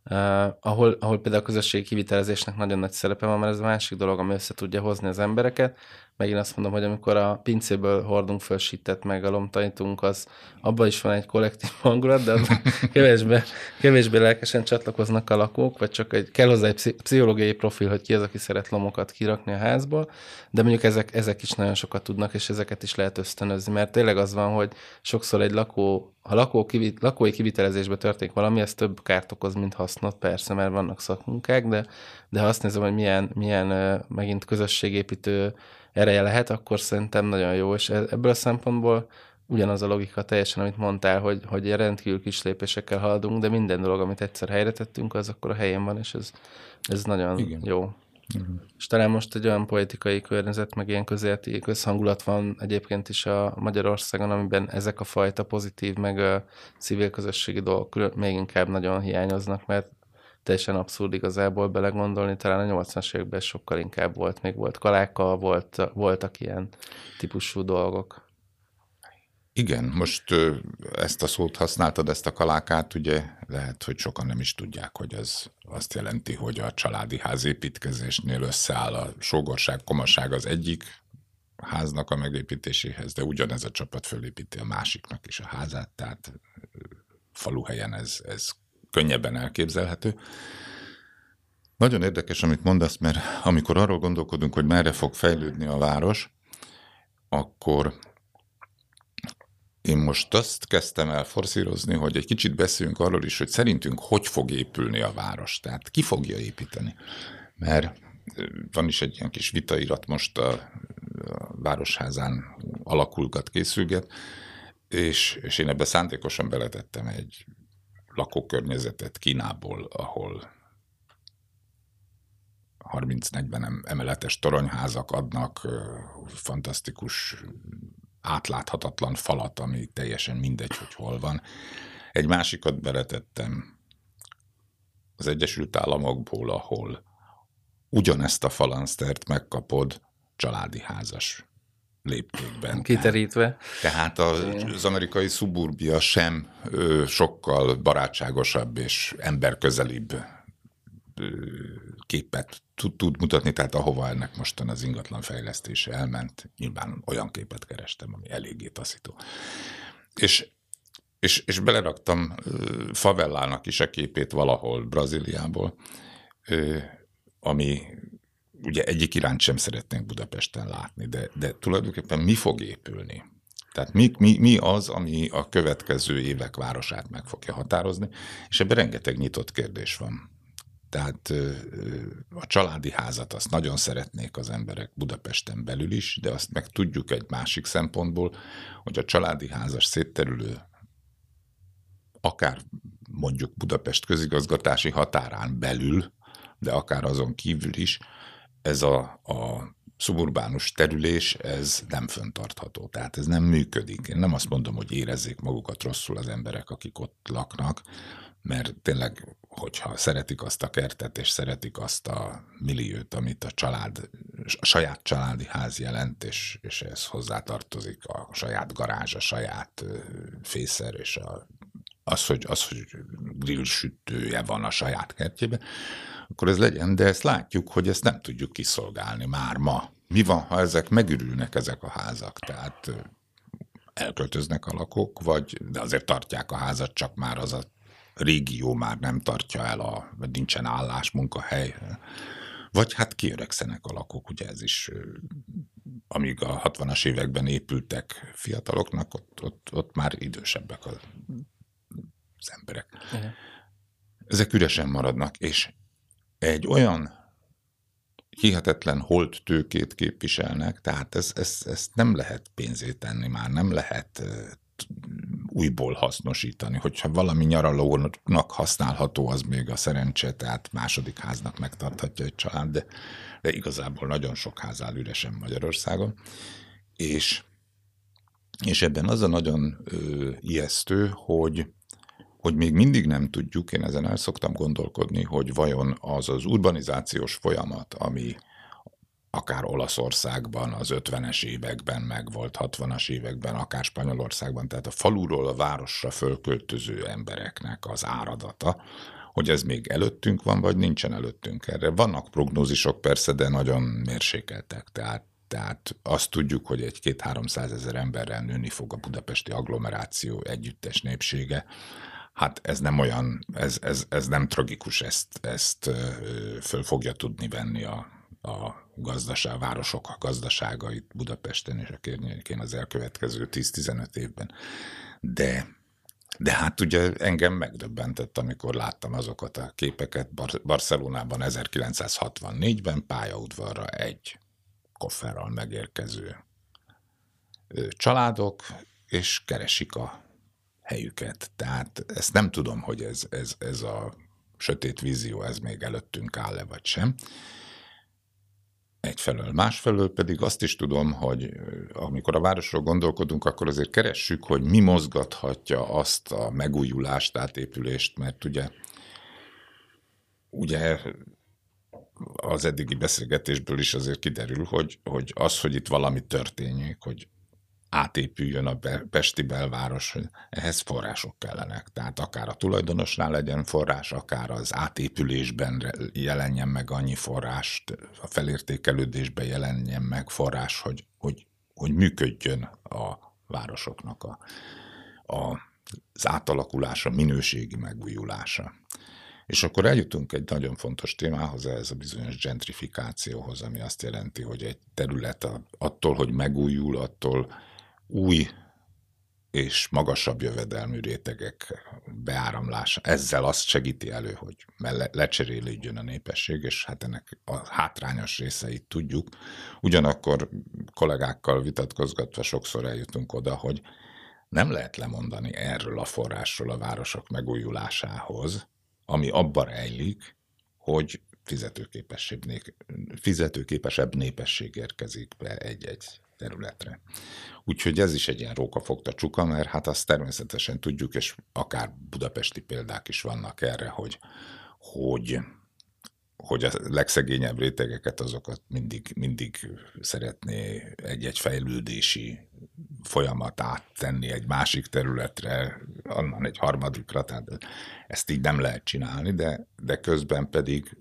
uh, ahol, ahol például a közösségi kivitelezésnek nagyon nagy szerepe van, mert ez a másik dolog, ami össze tudja hozni az embereket. Megint azt mondom, hogy amikor a pincéből hordunk föl sittet, meg a lomtanítunk, az abban is van egy kollektív hangulat, de abban kevésbé, kevésbé lelkesen csatlakoznak a lakók, vagy csak egy, kell hozzá egy pszichológiai profil, hogy ki az, aki szeret lomokat kirakni a házból, de mondjuk ezek, ezek is nagyon sokat tudnak, és ezeket is lehet ösztönözni, mert tényleg az van, hogy sokszor egy lakó, ha lakó kivit, lakói kivitelezésben történik valami, ez több kárt okoz, mint hasznot, persze, mert vannak szakmunkák, de, de ha azt nézem, hogy milyen, milyen megint közösségépítő ereje lehet, akkor szerintem nagyon jó, és ebből a szempontból ugyanaz a logika teljesen, amit mondtál, hogy, hogy rendkívül kis lépésekkel haladunk, de minden dolog, amit egyszer helyre tettünk, az akkor a helyén van, és ez, ez nagyon Igen. jó. Uh-huh. És talán most egy olyan politikai környezet, meg ilyen közéleti közhangulat van egyébként is a Magyarországon, amiben ezek a fajta pozitív, meg a civil közösségi dolgok még inkább nagyon hiányoznak, mert teljesen abszurd igazából belegondolni, talán a nyolcvanas években sokkal inkább volt, még volt kaláka, volt, voltak ilyen típusú dolgok. Igen, most ezt a szót használtad, ezt a kalákát, ugye lehet, hogy sokan nem is tudják, hogy ez azt jelenti, hogy a családi ház építkezésnél összeáll a sógorság, komaság az egyik háznak a megépítéséhez, de ugyanez a csapat fölépíti a másiknak is a házát, tehát faluhelyen ez, ez könnyebben elképzelhető. Nagyon érdekes, amit mondasz, mert amikor arról gondolkodunk, hogy merre fog fejlődni a város, akkor én most azt kezdtem el forszírozni, hogy egy kicsit beszéljünk arról is, hogy szerintünk hogy fog épülni a város, tehát ki fogja építeni. Mert van is egy ilyen kis vitairat most a, a Városházán alakulgat, készülget, és, és én ebbe szándékosan beletettem egy lakókörnyezetet Kínából, ahol harminc-negyven emeletes toronyházak adnak, fantasztikus, átláthatatlan falat, ami teljesen mindegy, hogy hol van. Egy másikat beletettem az Egyesült Államokból, ahol ugyanezt a falansztert megkapod családi házas léptékben. Kiterítve. Tehát az amerikai szuburbia sem sokkal barátságosabb és emberközelibb képet tud mutatni, tehát ahova ennek mostan az ingatlan fejlesztése elment, nyilván olyan képet kerestem, ami eléggé taszító. És, és, és beleraktam favellának is a képét valahol Brazíliából, ami ugye egyik iránt sem szeretnénk Budapesten látni, de, de tulajdonképpen mi fog épülni? Tehát mi, mi, mi az, ami a következő évek városát meg fogja határozni, és ebben rengeteg nyitott kérdés van. Tehát a családi házat azt nagyon szeretnék az emberek Budapesten belül is, de azt meg tudjuk egy másik szempontból, hogy a családi házas szétterülő, akár mondjuk Budapest közigazgatási határán belül, de akár azon kívül is, ez a, a szuburbánus terülés, ez nem fenntartható, tehát ez nem működik. Én nem azt mondom, hogy érezzék magukat rosszul az emberek, akik ott laknak, mert tényleg, hogyha szeretik azt a kertet, és szeretik azt a milliót, amit a család, a saját családi ház jelent, és, és ez hozzátartozik a saját garázs, a saját fészer, és a, az, hogy, az, hogy grillsütője van a saját kertjében, akkor ez legyen, de ezt látjuk, hogy ezt nem tudjuk kiszolgálni már ma. Mi van, ha ezek megürülnek, ezek a házak? Tehát elköltöznek a lakók, vagy, de azért tartják a házat, csak már az a régió már nem tartja el, a, nincsen állás, munkahely, vagy hát kiöregszenek a lakók, ugye ez is, amíg a hatvanas években épültek fiataloknak, ott, ott, ott már idősebbek az, az emberek. Igen. Ezek üresen maradnak, és egy olyan hihetetlen holt tőkét képviselnek, tehát ezt ez, ez nem lehet pénzé tenni már, nem lehet újból hasznosítani. Hogyha valami nyaralónak használható, az még a szerencse, tehát második háznak megtarthatja egy család, de, de igazából nagyon sok ház áll üresen Magyarországon. És, és ebben az a nagyon ö, ijesztő, hogy, hogy még mindig nem tudjuk, én ezen el szoktam gondolkodni, hogy vajon az az urbanizációs folyamat, ami akár Olaszországban az ötvenes években megvolt, hatvanas években, akár Spanyolországban, tehát a faluról a városra fölköltöző embereknek az áradata, hogy ez még előttünk van, vagy nincsen előttünk erre. Vannak prognózisok persze, de nagyon mérsékeltek, tehát, tehát azt tudjuk, hogy egy kétszáz-háromszázezer emberrel nőni fog a budapesti agglomeráció együttes népsége. Hát ez nem olyan, ez, ez, ez nem tragikus, ezt, ezt föl fogja tudni venni a a gazdaság, a városok a gazdasága itt Budapesten és a környékén az elkövetkező tíz-tizenöt évben. De, de hát ugye engem megdöbbentett, amikor láttam azokat a képeket Bar- Barcelonában ezerkilencszázhatvannégyben pályaudvarra egy kofferral megérkező családok, és keresik a helyüket. Tehát ezt nem tudom, hogy ez, ez, ez a sötét vízió, ez még előttünk áll-e vagy sem. Egyfelől, másfelől pedig azt is tudom, hogy amikor a városról gondolkodunk, akkor azért keressük, hogy mi mozgathatja azt a megújulást, átépülést, mert ugye, ugye az eddigi beszélgetésből is azért kiderül, hogy, hogy az, hogy itt valami történjék, hogy átépüljön a pesti belváros, ehhez források kellenek. Tehát akár a tulajdonosnál legyen forrás, akár az átépülésben jelenjen meg annyi forrást, a felértékelődésben jelenjen meg forrás, hogy, hogy, hogy működjön a városoknak a, a, az átalakulása, minőségi megújulása. És akkor eljutunk egy nagyon fontos témához, ez a bizonyos gentrifikációhoz, ami azt jelenti, hogy egy terület attól, hogy megújul, attól új és magasabb jövedelmű rétegek beáramlása. Ezzel azt segíti elő, hogy lecserélődjön a népesség, és hát ennek a hátrányos részeit tudjuk. Ugyanakkor kollégákkal vitatkozgatva sokszor eljutunk oda, hogy nem lehet lemondani erről a forrásról a városok megújulásához, ami abban rejlik, hogy fizetőképesebb, fizetőképesebb népesség érkezik be egy-egy területre. Úgyhogy ez is egy ilyen rókafogta csuka, mert hát azt természetesen tudjuk, és akár budapesti példák is vannak erre, hogy, hogy, hogy a legszegényebb rétegeket azokat mindig, mindig szeretné egy-egy fejlődési folyamat áttenni egy másik területre, onnan egy harmadikra, tehát ezt így nem lehet csinálni, de, de közben pedig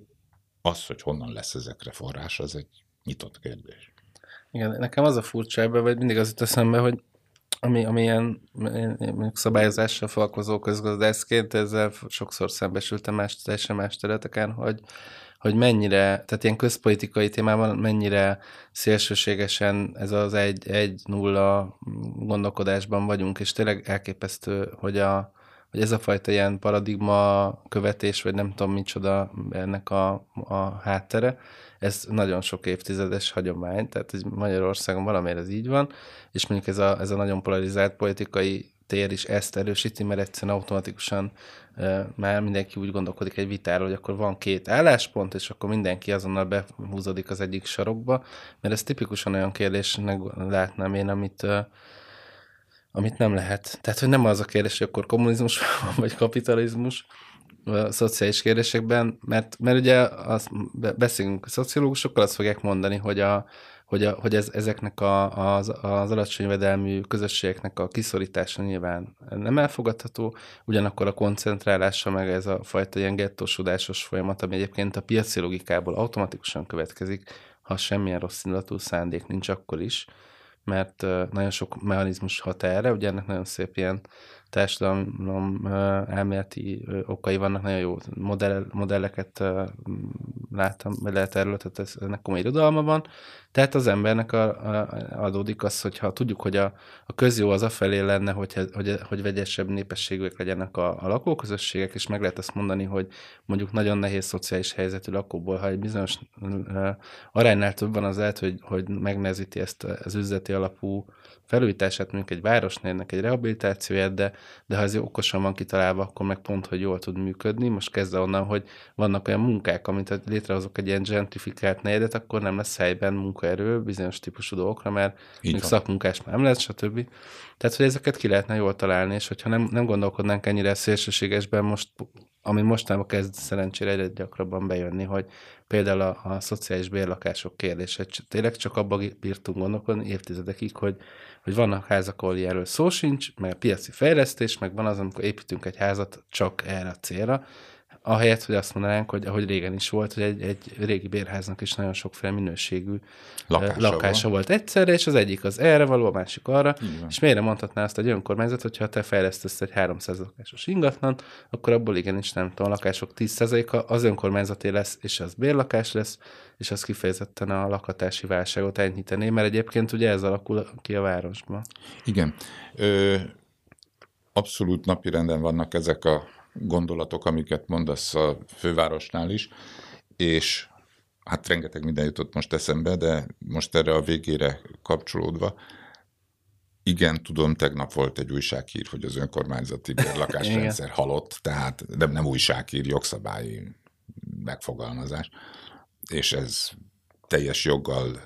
az, hogy honnan lesz ezekre forrás, az egy nyitott kérdés. Igen, nekem az a furcsa ebben, vagy mindig az jut eszembe, hogy ami, ami ilyen szabályozással foglalkozó közgazdászként, ezzel sokszor szembesültem más, teljesen más területeken, hogy, hogy mennyire, tehát ilyen közpolitikai témában mennyire szélsőségesen ez az egy-nulla gondolkodásban vagyunk, és tényleg elképesztő, hogy, a, hogy ez a fajta ilyen paradigma követés, vagy nem tudom micsoda ennek a, a háttere, ez nagyon sok évtizedes hagyomány, tehát Magyarországon valamelyre ez így van, és mondjuk ez a, ez a nagyon polarizált politikai tér is ezt erősíti, mert egyszerűen automatikusan e, már mindenki úgy gondolkodik egy vitáról, hogy akkor van két álláspont, és akkor mindenki azonnal behúzódik az egyik sarokba, mert ez tipikusan olyan kérdésnek látnám én, amit... E, amit nem lehet. Tehát, hogy nem az a kérdés, hogy akkor kommunizmus van, vagy kapitalizmus a szociális kérdésekben, mert, mert ugye azt beszélünk a szociológusokkal, azt fogják mondani, hogy, a, hogy, a, hogy ez, ezeknek a, az, az alacsony jövedelmű közösségeknek a kiszorítása nyilván nem elfogadható, ugyanakkor a koncentrálása meg ez a fajta ilyen gettósodásos folyamat, ami egyébként a piaci logikából automatikusan következik, ha semmilyen rossz indulatú szándék nincs akkor is, mert nagyon sok mechanizmus hat erre, ugye ennek nagyon szép ilyen társadalom elméleti okai vannak, nagyon jó modell, modelleket láttam, lehet erről, tehát ennek komoly irodalma van. Tehát az embernek a, a, adódik az, hogyha tudjuk, hogy a, a közjó az afelé lenne, hogy, hogy, hogy vegyesebb népességűek legyenek a, a lakóközösségek, és meg lehet azt mondani, hogy mondjuk nagyon nehéz szociális helyzetű lakóból, ha egy bizonyos uh, aránynál több van, az lehet, hogy, hogy megnehezíti ezt az üzleti alapú felújítását, mondjuk egy városnélnek egy rehabilitációját, de, de ha ez okosan van kitalálva, akkor meg pont, hogy jól tud működni. Most kezdve onnan, hogy vannak olyan munkák, amit létrehozok egy ilyen gentrifikált negyedet, akkor nem lesz helyben munkaerő bizonyos típusú dolgokra, mert még szakmunkás már nem lesz, stb. Tehát, hogy ezeket ki lehetne jól találni, és hogyha nem, nem gondolkodnánk ennyire szélsőségesben most, ami mostanában kezd szerencsére egyre gyakrabban bejönni, hogy például a, a szociális bérlakások kérdése. Tényleg csak abban bírtunk gondolkodni évtizedekig, hogy, hogy vannak házak, ahol erről szó sincs, meg piaci fejlesztés, meg van az, amikor építünk egy házat csak erre a célra, ahelyett, hogy azt mondanánk, hogy ahogy régen is volt, hogy egy, egy régi bérháznak is nagyon sokféle minőségű lakása, lakása volt egyszerre, és az egyik az erre való, a másik arra, igen. És miért mondhatná azt egy önkormányzat, hogyha te fejlesztesz egy háromszáz lakásos ingatlant, akkor abból igenis nem tudom, a lakások tíz százaléka az önkormányzaté lesz, és az bérlakás lesz, és az kifejezetten a lakhatási válságot enyhítené, mert egyébként ugye ez alakul ki a városban. Igen. Ö, abszolút napirenden vannak ezek a gondolatok, amiket mondasz a fővárosnál is, és hát rengeteg minden jutott most eszembe, de most erre a végére kapcsolódva, igen, tudom, tegnap volt egy újsághír, hogy az önkormányzati bérlakásrendszer halott, tehát nem, nem újsághír, jogszabályi megfogalmazás, és ez teljes joggal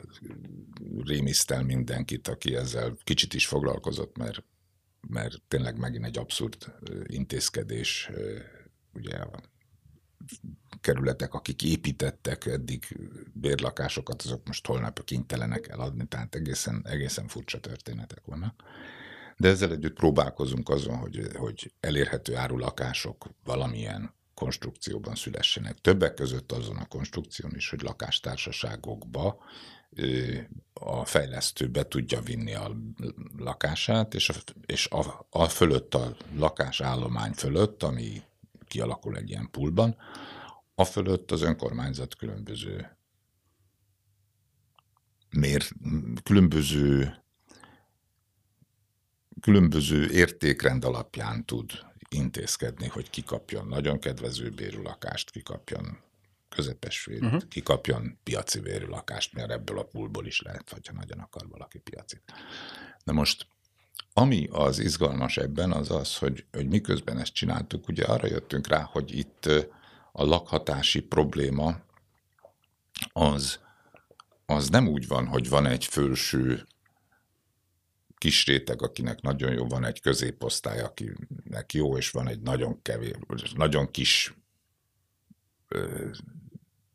rémisztel mindenkit, aki ezzel kicsit is foglalkozott, mert mert tényleg megint egy abszurd intézkedés, ugye a kerületek, akik építettek eddig bérlakásokat, azok most holnap kénytelenek eladni, tehát egészen, egészen furcsa történetek vannak. De ezzel együtt próbálkozunk azon, hogy, hogy elérhető áru lakások valamilyen konstrukcióban szülessenek. Többek között azon a konstrukción is, hogy lakástársaságokba a fejlesztő be tudja vinni a lakását, és a, és a, a fölött, a lakásállomány fölött, ami kialakul egy ilyen poolban, a fölött az önkormányzat különböző mér, különböző különböző értékrend alapján tud intézkedni, hogy kikapjon nagyon kedvező bérű lakást, kikapjon közepes bérű, uh-huh. kikapjon piaci bérű lakást, mert ebből a poolból is lehet, vagy ha nagyon akar valaki piacit. Na most, ami az izgalmas ebben, az az, hogy, hogy miközben ezt csináltuk, ugye arra jöttünk rá, hogy itt a lakhatási probléma az, az nem úgy van, hogy van egy felső kis réteg, akinek nagyon jó, van egy középosztály, akinek jó, és van egy nagyon kevés, nagyon kis ö,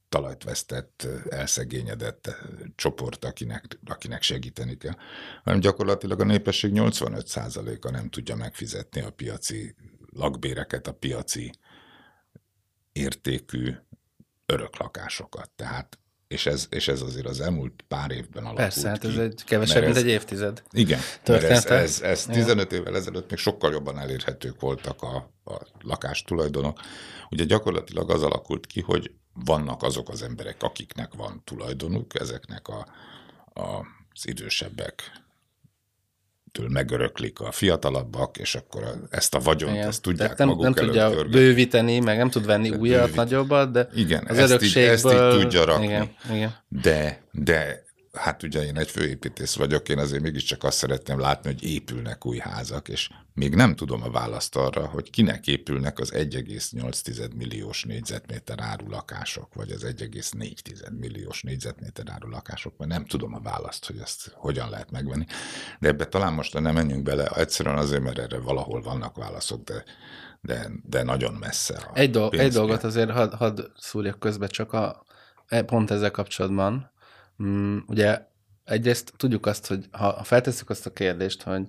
talajt vesztett, elszegényedett csoport, akinek, akinek segíteni kell. Hanem gyakorlatilag a népesség nyolcvanöt százaléka nem tudja megfizetni a piaci lakbéreket, a piaci értékű öröklakásokat. Tehát És ez, és ez azért az elmúlt pár évben alakult. Persze, hát ez ki, egy kevesebb, mint ez, egy évtized. Igen, ez, ez, ez tizenöt évvel ezelőtt még sokkal jobban elérhetők voltak a, a lakástulajdonok. Ugye gyakorlatilag az alakult ki, hogy vannak azok az emberek, akiknek van tulajdonuk, ezeknek a, a, az idősebbek től megöröklik a fiatalabbak, és akkor ezt a vagyont, igen, ezt tudják nem, maguk nem előtt tudja törgetni. Bővíteni, meg nem tud venni tehát újat, bővít. nagyobbat, de igen, az ezt örökségből... Igen, ezt így tudja rakni. Igen, igen. De, de hát ugye én egy főépítész vagyok, én azért mégiscsak azt szeretném látni, hogy épülnek új házak, és még nem tudom a választ arra, hogy kinek épülnek az egy egész nyolc milliós négyzetméter áru lakások, vagy az egy egész négy milliós négyzetméter áru lakások, mert nem tudom a választ, hogy ezt hogyan lehet megvenni. De ebbe talán most nem menjünk bele, egyszerűen azért, mert erre valahol vannak válaszok, de, de, de nagyon messze. A egy, dolg, egy dolgot azért hadd had szúrjak közbe, csak a, pont ezzel kapcsolatban. Ugye egyrészt tudjuk azt, hogy ha feltesszük azt a kérdést, hogy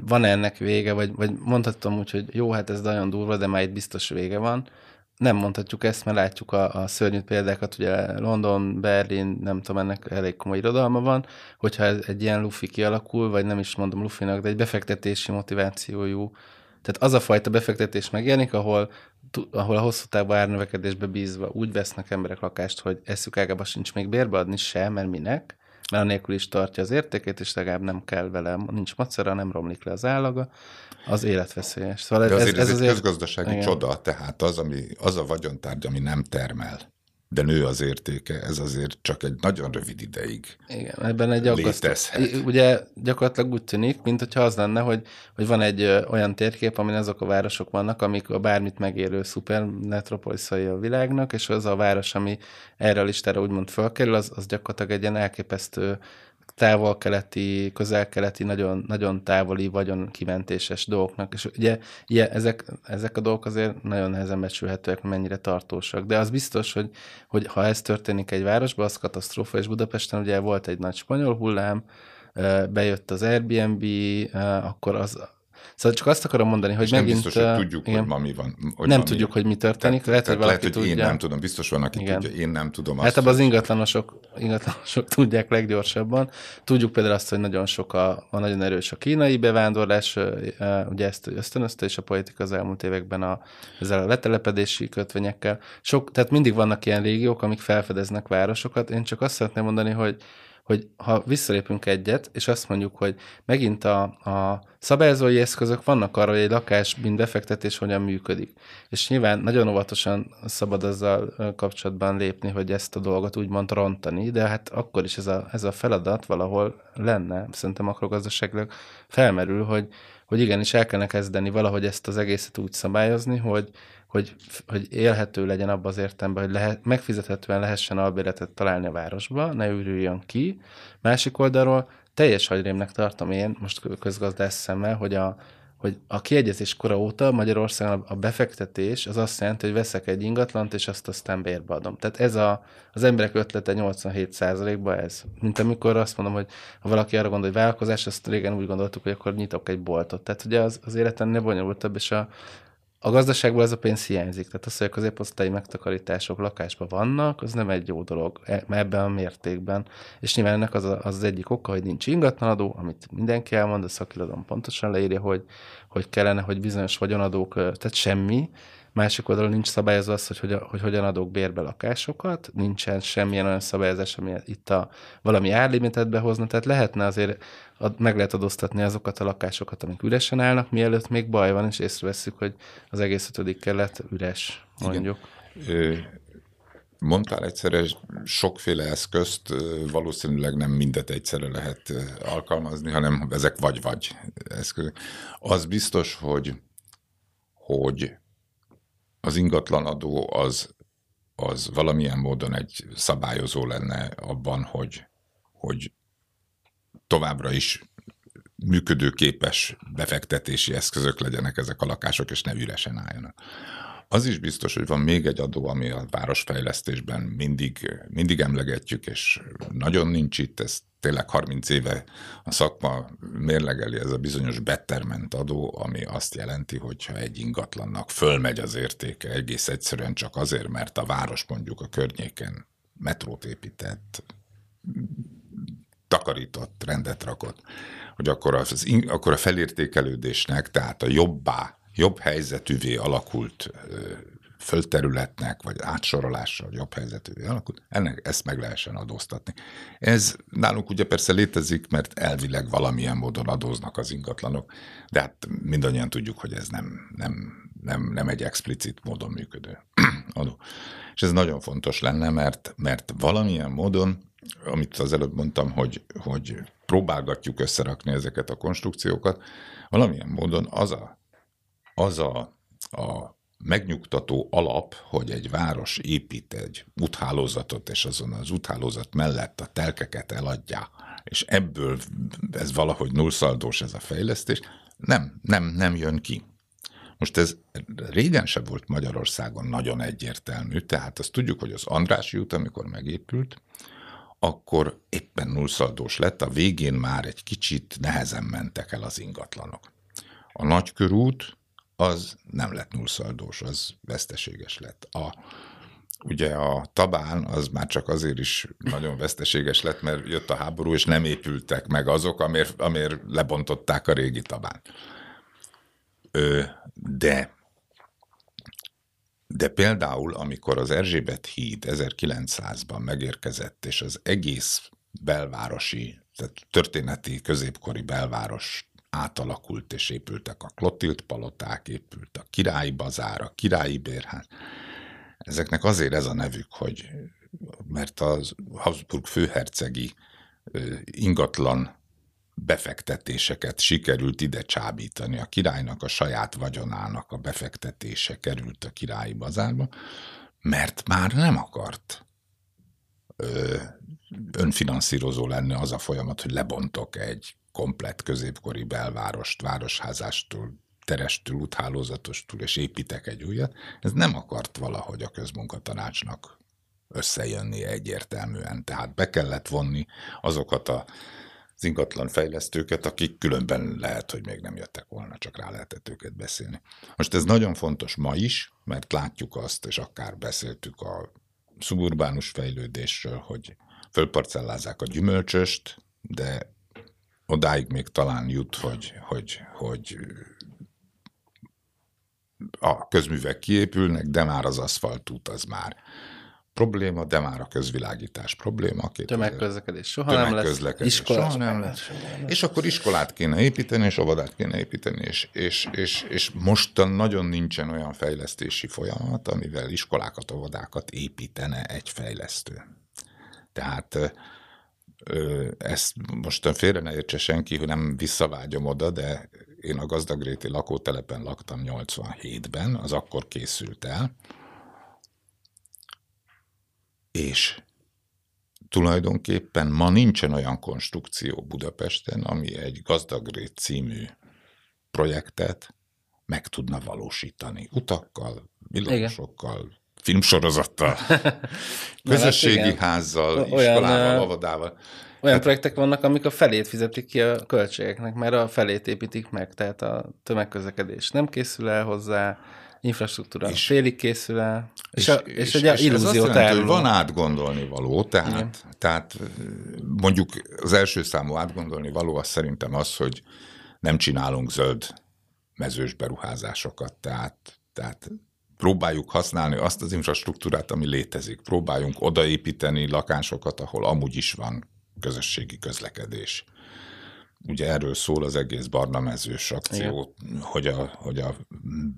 van-e ennek vége, vagy, vagy mondhatom úgy, hogy jó, hát ez nagyon durva, de már itt biztos vége van. Nem mondhatjuk ezt, mert látjuk a, a szörnyű példákat, ugye London, Berlin, nem tudom, ennek elég komoly irodalma van, hogyha egy ilyen lufi kialakul, vagy nem is mondom lufinak, de egy befektetési motivációjú. Tehát az a fajta befektetés megjelenik, ahol, ahol a hosszú távú árnövekedésbe bízva úgy vesznek emberek lakást, hogy eszük ágában sincs még bérbe adni se, mert minek, mert anélkül is tartja az értékét, és legalább nem kell vele, nincs macera, nem romlik le az állaga, az életveszélyes. Szóval de ez, azért ez, ez azért... közgazdasági igen. csoda, tehát az, ami, az a vagyontárgy, ami nem termel, de nő az értéke, ez azért csak egy nagyon rövid ideig igen, ebben egy létezhet. Ugye gyakorlatilag úgy tűnik, mint hogyha az lenne, hogy, hogy van egy ö, olyan térkép, amin azok a városok vannak, amik a bármit megérő szupermetropoliszai a világnak, és az a város, ami erre a listára úgymond fölkerül, az, az gyakorlatilag egy ilyen elképesztő távol-keleti, közel-keleti, nagyon, nagyon távoli, vagyonkimentéses dolgoknak. És ugye ilyen, ezek, ezek a dolgok azért nagyon nehezen becsülhetőek, mennyire tartósak. De az biztos, hogy, hogy ha ez történik egy városban, az katasztrófa, és Budapesten ugye volt egy nagy spanyol hullám, bejött az Airbnb, akkor az... Szóval csak azt akarom mondani, hogy és megint... nem biztos, hogy tudjuk, igen, hogy ma mi van. Hogy nem tudjuk, mi. hogy mi történik. Te, lehet, te, hogy valaki lehet, hogy tudja. Én nem tudom, biztos van, aki igen. tudja, én nem tudom. Hát abban az ingatlanosok, ingatlanosok tudják leggyorsabban. Tudjuk például azt, hogy nagyon sok a, a nagyon erős a kínai bevándorlás, ugye ezt ösztönözte, és a politika az elmúlt években a, ezzel a letelepedési kötvényekkel. Sok, tehát mindig vannak ilyen régiók, amik felfedeznek városokat. Én csak azt szeretném mondani, hogy hogy ha visszalépünk egyet, és azt mondjuk, hogy megint a, a szabályozói eszközök vannak arra, hogy egy lakás, mint befektetés hogyan működik. És nyilván nagyon óvatosan szabad azzal kapcsolatban lépni, hogy ezt a dolgot úgymond rontani, de hát akkor is ez a, ez a feladat valahol lenne. Szerintem makrogazdaságnak felmerül, hogy, hogy igenis el kellene kezdeni valahogy ezt az egészet úgy szabályozni, hogy Hogy, hogy élhető legyen abban az értelemben, hogy lehet, megfizethetően lehessen albérletet találni a városba, ne ürüljön ki. Másik oldalról teljes hagyrémnek tartom én, most közgazdász szemmel, hogy a, hogy a kiegyezés kora óta Magyarországon a befektetés az azt jelenti, hogy veszek egy ingatlant, és azt aztán bérbe adom. Tehát ez a, az emberek ötlete nyolcvanhét százalékban ez. Mint amikor azt mondom, hogy ha valaki arra gondol, hogy vállalkozás, azt régen úgy gondoltuk, hogy akkor nyitok egy boltot. Tehát ugye az, az életennél bonyolultabb, és a A gazdaságból ez a pénz hiányzik, tehát az, hogy a középosztályi megtakarítások lakásban vannak, az nem egy jó dolog ebben a mértékben. És nyilván ennek az, a, az, az egyik oka, hogy nincs ingatlanadó, amit mindenki elmond, a szakirodalom pontosan leírja, hogy, hogy kellene, hogy bizonyos vagyonadók, tehát semmi, Másik oldalon nincs szabályozva az, hogy, hogy, hogy hogyan adok bérbe lakásokat, nincsen semmilyen olyan szabályozás, ami itt a valami árlimitet behozna, tehát lehetne azért, meg lehet adóztatni azokat a lakásokat, amik üresen állnak, mielőtt még baj van, és észreveszünk, hogy az egész ötödik kerület üres, mondjuk. Igen. Mondtál egyszerre sokféle eszközt, valószínűleg nem mindet egyszerre lehet alkalmazni, hanem ezek vagy-vagy eszközök. Az biztos, hogy, hogy az ingatlanadó az, az valamilyen módon egy szabályozó lenne abban, hogy, hogy továbbra is működőképes befektetési eszközök legyenek ezek a lakások, és ne üresen álljanak. Az is biztos, hogy van még egy adó, ami a városfejlesztésben mindig, mindig emlegetjük, és nagyon nincs itt, ez tényleg harminc éve a szakma mérlegeli, ez a bizonyos betterment adó, ami azt jelenti, hogyha egy ingatlannak fölmegy az értéke egész egyszerűen csak azért, mert a város mondjuk a környéken metrót épített, takarított, rendet rakott, hogy akkor, az, akkor a felértékelődésnek, tehát a jobbá, jobb helyzetűvé alakult földterületnek, vagy átsorolásra, vagy jobb helyzetűvé alakult, ennek ezt meg lehessen adóztatni. Ez nálunk ugye persze létezik, mert elvileg valamilyen módon adóznak az ingatlanok, de hát mindannyian tudjuk, hogy ez nem, nem, nem, nem egy explicit módon működő adó. És ez nagyon fontos lenne, mert, mert valamilyen módon, amit az előbb mondtam, hogy, hogy próbálgatjuk összerakni ezeket a konstrukciókat, valamilyen módon az a az a, a megnyugtató alap, hogy egy város épít egy úthálózatot, és azon az úthálózat mellett a telkeket eladja, és ebből ez valahogy nullszaldós ez a fejlesztés, nem, nem, nem jön ki. Most ez régen sem volt Magyarországon nagyon egyértelmű, tehát azt tudjuk, hogy az Andrássy út, amikor megépült, akkor éppen nullszaldós lett, a végén már egy kicsit nehezen mentek el az ingatlanok. A Nagykörút az nem lett nullszaldós, az veszteséges lett. A, ugye a Tabán az már csak azért is nagyon veszteséges lett, mert jött a háború, és nem épültek meg azok, amért, amért lebontották a régi Tabán. Ö, de, de például, amikor az Erzsébet híd ezerkilencszázban megérkezett, és az egész belvárosi, tehát történeti középkori belváros átalakult, és épültek a Klotild paloták, épült a Királyi bazár, a Királyi bérház. Ezeknek azért ez a nevük, hogy mert a Habsburg főhercegi ingatlan befektetéseket sikerült ide csábítani. A királynak a saját vagyonának a befektetése került a Királyi bazárba, mert már nem akart önfinanszírozó lenni az a folyamat, hogy lebontok egy komplett középkori belvárost, városházástól, terestől, úthálózatostól, és építek egy újat. Ez nem akart valahogy a közmunkatanácsnak összejönni egyértelműen. Tehát be kellett vonni azokat a, az ingatlan fejlesztőket, akik különben lehet, hogy még nem jöttek volna, csak rá lehetett őket beszélni. Most ez nagyon fontos ma is, mert látjuk azt, és akár beszéltük a szuburbánus fejlődésről, hogy fölparcellázzák a gyümölcsöst, de odáig még talán jut, hogy, hogy, hogy a közművek kiépülnek, de már az aszfaltút az már probléma, de már a közvilágítás probléma. Tömegközlekedés soha nem lesz, iskola nem lesz. És akkor iskolát kéne építeni, és óvodát kéne építeni, és, és, és, és mostan nagyon nincsen olyan fejlesztési folyamat, amivel iskolákat, óvodákat építene egy fejlesztő. Tehát ezt mostan félre ne értse senki, hogy nem visszavágyom oda, de én a gazdagréti lakótelepen laktam nyolcvanhétben, az akkor készült el, és tulajdonképpen ma nincsen olyan konstrukció Budapesten, ami egy Gazdagrét című projektet meg tudna valósítani utakkal, villamosokkal, igen, filmsorozattal, közösségi házzal, iskolával, óvodával. Olyan hát, projektek vannak, amik a felét fizetik ki a költségeknek, mert a felét építik meg, tehát a tömegközlekedés nem készül el hozzá, infrastruktúra és, félig készül el, és, és, a, és, és egy és illúzió tároló. Van átgondolni való, tehát, tehát mondjuk az első számú átgondolni való az szerintem az, hogy nem csinálunk zöld mezős beruházásokat, tehát, tehát próbáljuk használni azt az infrastruktúrát, ami létezik. Próbáljunk odaépíteni lakásokat, ahol amúgy is van közösségi közlekedés. Ugye erről szól az egész barnamezős akció, hogy a, hogy a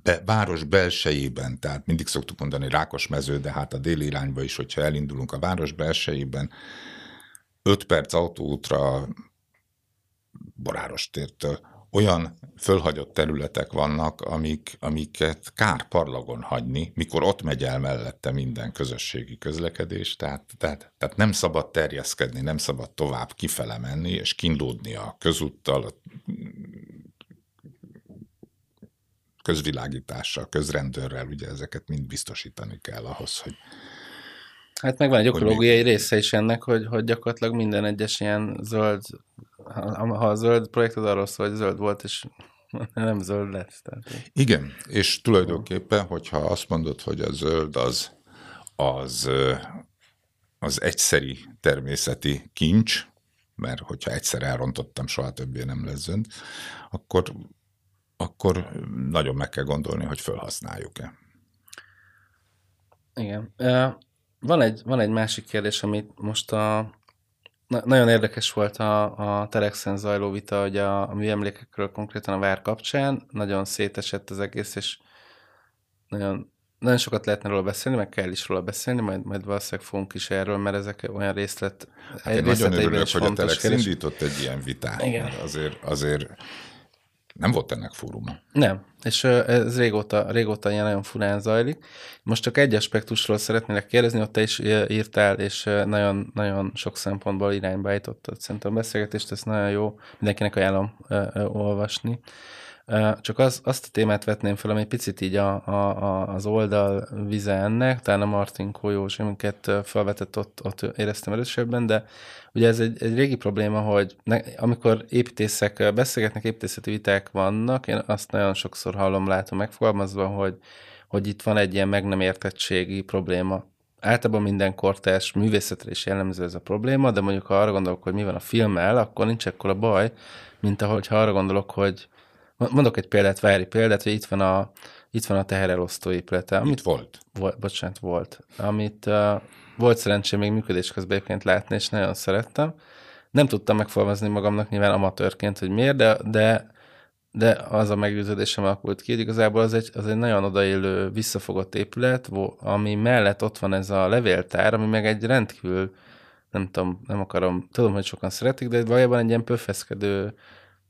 be, város belsejében, tehát mindig szoktuk mondani Rákosmező, de hát a déli irányba is, hogyha elindulunk a város belsejében, öt perc autóútra Boráros tértől olyan fölhagyott területek vannak, amik, amiket kár parlagon hagyni, mikor ott megy el mellette minden közösségi közlekedés, tehát, tehát, tehát nem szabad terjeszkedni, nem szabad tovább kifele menni, és kínlódni a közúttal, a közvilágítással, közrendőrrel, ugye ezeket mind biztosítani kell ahhoz, hogy... Hát megvan egy ökológiai része is ennek, hogy, hogy gyakorlatilag minden egyes ilyen zöld, ha, ha a zöld projektod arról szól, hogy zöld volt, és nem zöld lesz. Tehát. Igen, és tulajdonképpen, hogyha azt mondod, hogy a zöld az, az, az egyszeri természeti kincs, mert hogyha egyszer elrontottam, soha többé nem lesz zöld, akkor, akkor nagyon meg kell gondolni, hogy felhasználjuk-e. Igen. Van egy, van egy másik kérdés, amit most a... Na, nagyon érdekes volt a, a Telexen zajló vita, hogy a, a műemlékekről konkrétan a vár kapcsán nagyon szétesett az egész, és nagyon, nagyon sokat lehetne róla beszélni, meg kell is róla beszélni, majd, majd valószínűleg fogunk is erről, mert ezek olyan részlet... Hát én nagyon örülök, hogy a Telex kérdés. Indított egy ilyen vitát, igen. Mert azért, azért nem volt ennek fóruma. Nem, és ez régóta, régóta ilyen nagyon furán zajlik. Most csak egy aspektusról szeretnélek kérdezni, ott te is írtál, és nagyon, nagyon sok szempontból irányba állítottad szerintem a beszélgetést, ez nagyon jó, mindenkinek ajánlom olvasni. Csak az, azt a témát vetném fel, ami picit így a, a, a, az oldal vize ennek, talán a Martin Kó Józsi, amiket felvetett, ott, ott éreztem erősebben, de ugye ez egy, egy régi probléma, hogy ne, amikor építészek beszélgetnek, építészeti viták vannak, én azt nagyon sokszor hallom, látom megfogalmazva, hogy, hogy itt van egy ilyen meg nem értettségi probléma. Általában minden kortárs művészetre is jellemző ez a probléma, de mondjuk ha arra gondolok, hogy mi van a filmmel, akkor nincs ekkora baj, mint ahogy ha arra gondolok, hogy mondok egy példát, vári példát, hogy itt van a, itt van a teherelosztó épülete. Amit itt volt. Vo- bocsánat, volt. Amit uh, volt szerencsém még működés közben egyébként látni, és nagyon szerettem. Nem tudtam megfogalmazni magamnak nyilván amatőrként, hogy miért, de, de, de az a meggyőződésem alakult ki, hogy igazából az egy, az egy nagyon odaillő, visszafogott épület, ami mellett ott van ez a levéltár, ami meg egy rendkívül, nem tudom, nem akarom, tudom, hogy sokan szeretik, de valójában egy ilyen pöfeszkedő,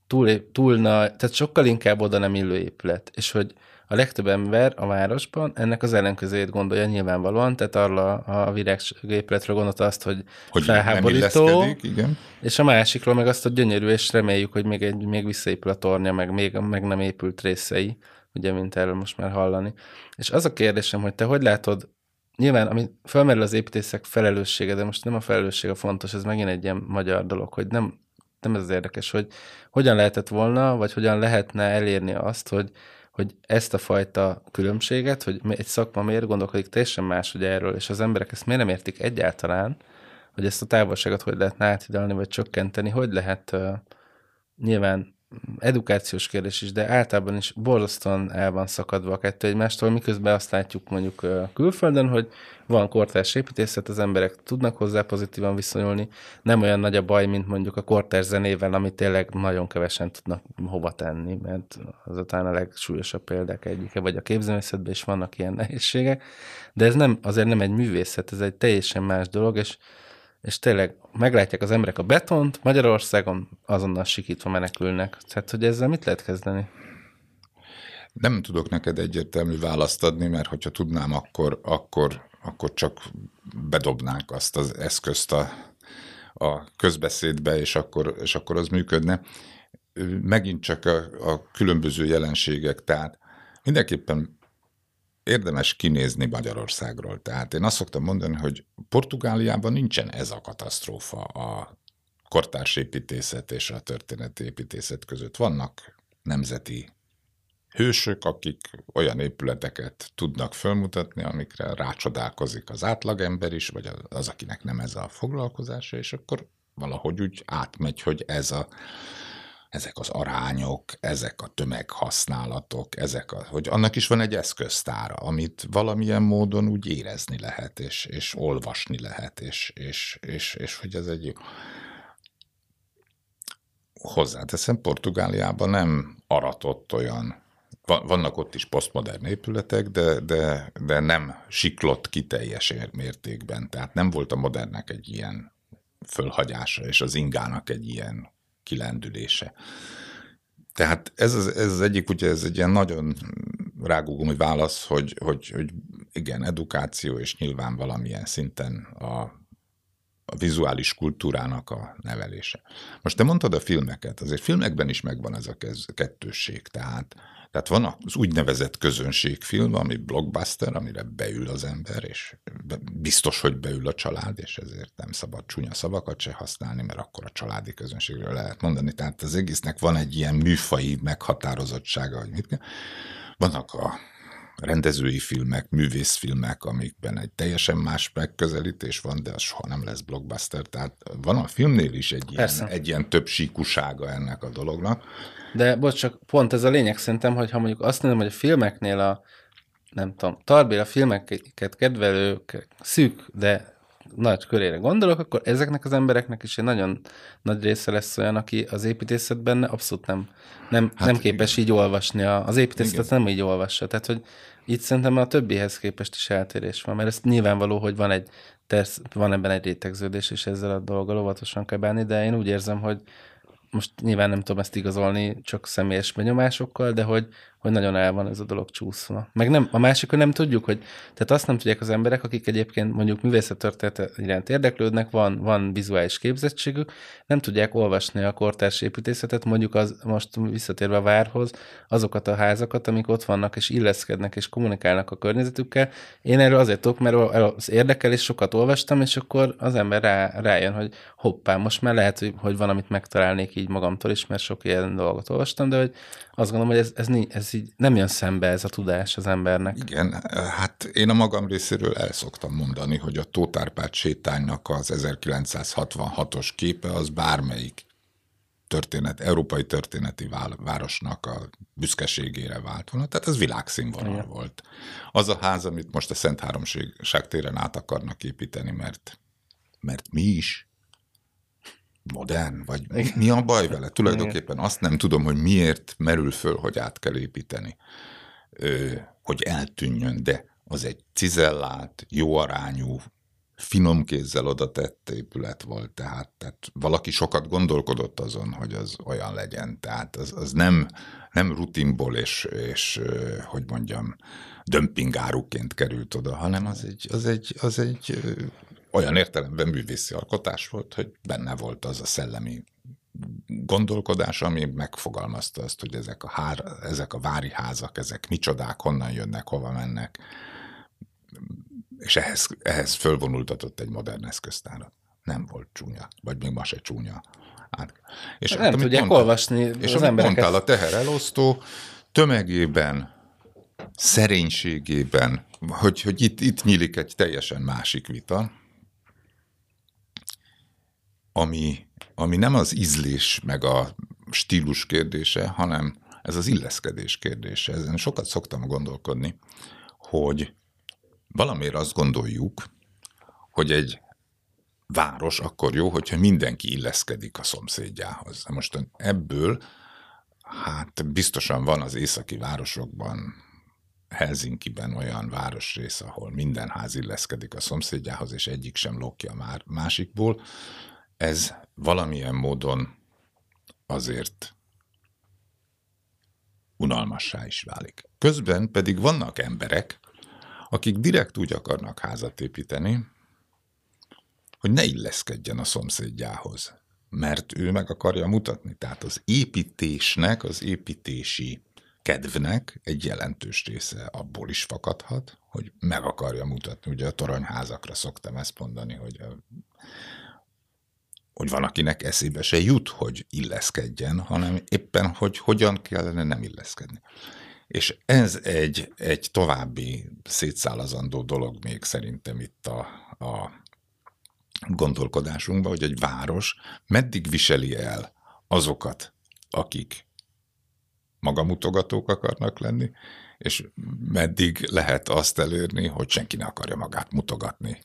túl, túl nagy, tehát sokkal inkább oda nem illő épület, és hogy a legtöbb ember a városban ennek az ellenkezőjét gondolja nyilvánvalóan, tehát arra a virágépületről gondolta azt, hogy, hogy felháborító, igen. És a másikról meg azt, hogy gyönyörű, és reméljük, hogy még, egy, még visszaépül a tornya, meg még meg nem épült részei, ugye, mint erről most már hallani. És az a kérdésem, hogy te hogy látod, nyilván, ami felmerül az építészek felelőssége, de most nem a felelőssége fontos, ez megint egy ilyen magyar dolog, hogy nem nem ez az érdekes, hogy hogyan lehetett volna, vagy hogyan lehetne elérni azt, hogy, hogy ezt a fajta különbséget, hogy egy szakma miért gondolkodik teljesen más, hogy erről, és az emberek ezt miért nem értik egyáltalán, hogy ezt a távolságot hogy lehetne áthidalni, vagy csökkenteni, hogy lehet uh, nyilván edukációs kérdés is, de általában is borzasztóan el van szakadva a kettő egymástól, miközben azt látjuk mondjuk külföldön, hogy van kortárs építészet, az emberek tudnak hozzá pozitívan viszonyulni, nem olyan nagy a baj, mint mondjuk a kortárs zenével, amit tényleg nagyon kevesen tudnak hova tenni, mert az talán a legsúlyosabb példák egyike, vagy a képzőművészetben is vannak ilyen nehézségek, de ez nem, azért nem egy művészet, ez egy teljesen más dolog, és és tényleg meglátják az emberek a betont, Magyarországon azonnal sikítva menekülnek. Tehát, hogy ezzel mit lehet kezdeni? Nem tudok neked egyértelmű választ adni, mert hogyha tudnám, akkor, akkor, akkor csak bedobnánk azt az eszközt a, a közbeszédbe, és akkor, és akkor az működne. Megint csak a, a különböző jelenségek, tehát mindenképpen érdemes kinézni Magyarországról. Tehát én azt szoktam mondani, hogy Portugáliában nincsen ez a katasztrófa a kortárs építészet és a történeti építészet között. Vannak nemzeti hősök, akik olyan épületeket tudnak felmutatni, amikre rácsodálkozik az átlagember is, vagy az, akinek nem ez a foglalkozása, és akkor valahogy úgy átmegy, hogy ez a ezek az arányok, ezek a tömeghasználatok, ezek a, hogy annak is van egy eszköztára, amit valamilyen módon úgy érezni lehet, és, és olvasni lehet, és, és, és, és hogy ez egy... Hozzáteszem, Portugáliában nem aratott olyan, vannak ott is posztmodern épületek, de, de, de nem siklott ki teljes mértékben. Tehát nem volt a modernnek egy ilyen fölhagyása, és az ingának egy ilyen kilendülése. Tehát ez az, ez az egyik, ugye ez egy ilyen nagyon rágógumi válasz, hogy, hogy, hogy igen, edukáció, és nyilván valamilyen szinten a a vizuális kultúrának a nevelése. Most te mondtad a filmeket, azért filmekben is megvan ez a kettősség, tehát, tehát van az úgynevezett közönségfilm, ami blockbuster, amire beül az ember, és biztos, hogy beül a család, és ezért nem szabad csúnya szavakat se használni, mert akkor a családi közönségről lehet mondani, tehát az egésznek van egy ilyen műfaji meghatározottsága, hogy mit kell. Vannak a rendezői filmek, művészfilmek, amikben egy teljesen más megközelítés van, de az soha nem lesz blockbuster. Tehát van a filmnél is egy ilyen, egy ilyen többsíkúsága ennek a dolognak. De bocs, csak pont ez a lényeg szerintem, hogy ha mondjuk azt mondom, hogy a filmeknél a, nem tudom, Tarbéla filmeket kedvelők szűk, de nagy körére gondolok, akkor ezeknek az embereknek is egy nagyon nagy része lesz olyan, aki az építészetben abszolút nem, nem, hát nem képes igen. így olvasni. A, az építészetet igen. nem így olvassa. Tehát, hogy itt szerintem a többihez képest is eltérés van, mert ez nyilvánvaló, hogy van egy tersz, van ebben egy rétegződés, és ezzel a dologgal óvatosan kell bánni, de én úgy érzem, hogy most nyilván nem tudom ezt igazolni, csak személyes benyomásokkal, de hogy, hogy nagyon el van ez a dolog csúszva. Meg nem, a másikon nem tudjuk, hogy, tehát azt nem tudják az emberek, akik egyébként mondjuk művészettörténet iránt érdeklődnek, van, van vizuális képzettségük, nem tudják olvasni a kortárs építészetet, mondjuk az, most visszatérve a várhoz, azokat a házakat, amik ott vannak, és illeszkednek, és kommunikálnak a környezetükkel. Én erről azért tudok, mert az érdekel, és sokat olvastam, és akkor az ember rá, rájön, hogy hoppá, most már lehet, hogy van, amit megtalálnék így magamtól is, mert sok ilyen dolgot olvastam, de hogy azt gondolom, hogy ez, ez, ez így nem jön szembe ez a tudás az embernek. Igen, hát én a magam részéről el szoktam mondani, hogy a Tóth Árpád sétánynak az ezerkilencszázhatvanhatos képe az bármelyik történet, európai történeti városnak a büszkeségére vált volna. Tehát ez világszínvonal igen. volt. Az a ház, amit most a Szent Háromság téren át akarnak építeni, mert, mert mi is modern, vagy igen. mi a baj vele? Tulajdonképpen azt nem tudom, hogy miért merül föl, hogy át kell építeni, Ö, hogy eltűnjön, de az egy cizellált, jó arányú, finom kézzel odatett épület volt, tehát, tehát valaki sokat gondolkodott azon, hogy az olyan legyen, tehát az, az nem, nem rutinból és, és, hogy mondjam, dömpingáruként került oda, hanem az egy, az egy, az egy olyan értelemben művészi alkotás volt, hogy benne volt az a szellemi gondolkodás, ami megfogalmazta azt, hogy ezek a, hár, ezek a vári házak, ezek micsodák, honnan jönnek, hova mennek, és ehhez, ehhez fölvonultatott egy modern eszköztárat. Nem volt csúnya, vagy még ma se csúnya. És nem hát, tudják mondtál, olvasni és az, és az embereket. És mondtál, a teherelosztó tömegében, szerénységében, hogy, hogy itt, itt nyílik egy teljesen másik vita, ami, ami nem az ízlés meg a stílus kérdése, hanem ez az illeszkedés kérdése. Ezen sokat szoktam gondolkodni, hogy valamiért azt gondoljuk, hogy egy város akkor jó, hogyha mindenki illeszkedik a szomszédjához. Most ebből hát biztosan van az északi városokban, Helsinkiben olyan városrész, ahol minden ház illeszkedik a szomszédjához, és egyik sem lóg ki a másikból. Ez valamilyen módon azért unalmassá is válik. Közben pedig vannak emberek, akik direkt úgy akarnak házat építeni, hogy ne illeszkedjen a szomszédjához, mert ő meg akarja mutatni. Tehát az építésnek, az építési kedvnek egy jelentős része abból is fakadhat, hogy meg akarja mutatni. Ugye a toronyházakra szoktam ezt mondani, hogy, hogy van, akinek eszébe se jut, hogy illeszkedjen, hanem éppen, hogy hogyan kellene nem illeszkedni. És ez egy, egy további szétszálazandó dolog még szerintem itt a, a gondolkodásunkban, hogy egy város meddig viseli el azokat akik magamutogatók akarnak lenni, és meddig lehet azt elérni, hogy senki ne akarja magát mutogatni.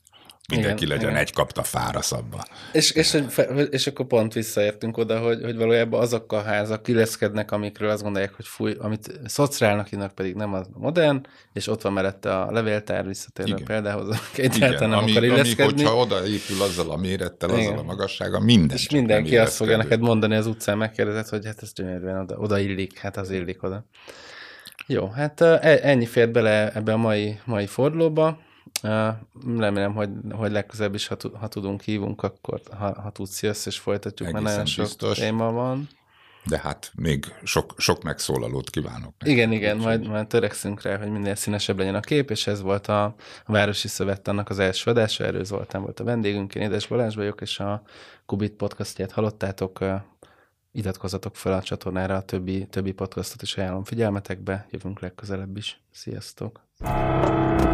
Mindenki igen, legyen igen. egy kapta fára szabva. És, és, és akkor pont visszaértünk oda, hogy, hogy valójában azok a házak illeszkednek, amikről azt gondolják, hogy fúj, amit szociálnak hívnak, pedig nem az modern, és ott van mellette a levéltár, visszatérve igen. példához, egyáltalán nem ami, akar illeszkedni. Ami, hogyha odaépül azzal a mérettel, azzal igen. a magassága, minden. És mindenki azt fogja neked mondani az utcán, megkérdezett, hogy hát ez gyönyörűen oda, oda illik, hát az illik oda. Jó, hát ennyi fér bele ebbe a mai, mai fordulóba. Remélem, hogy, hogy legközebb is, ha, ha tudunk, hívunk, akkor ha, ha tudsz, jössz, és folytatjuk, egészen mert nagyon sok biztos. Téma van. De hát még sok, sok megszólalót kívánok. Igen, igen, majd, majd törekszünk rá, hogy minél színesebb legyen a kép, és ez volt a Városi Szövet, annak az első adása, Erő Zoltán volt a vendégünk, én Édes Balázs vagyok, és a Kubit podcastját hallottátok, iratkozzatok fel a csatornára, a többi, többi podcastot is ajánlom figyelmetekbe, jövünk legközelebb is. Sziasztok!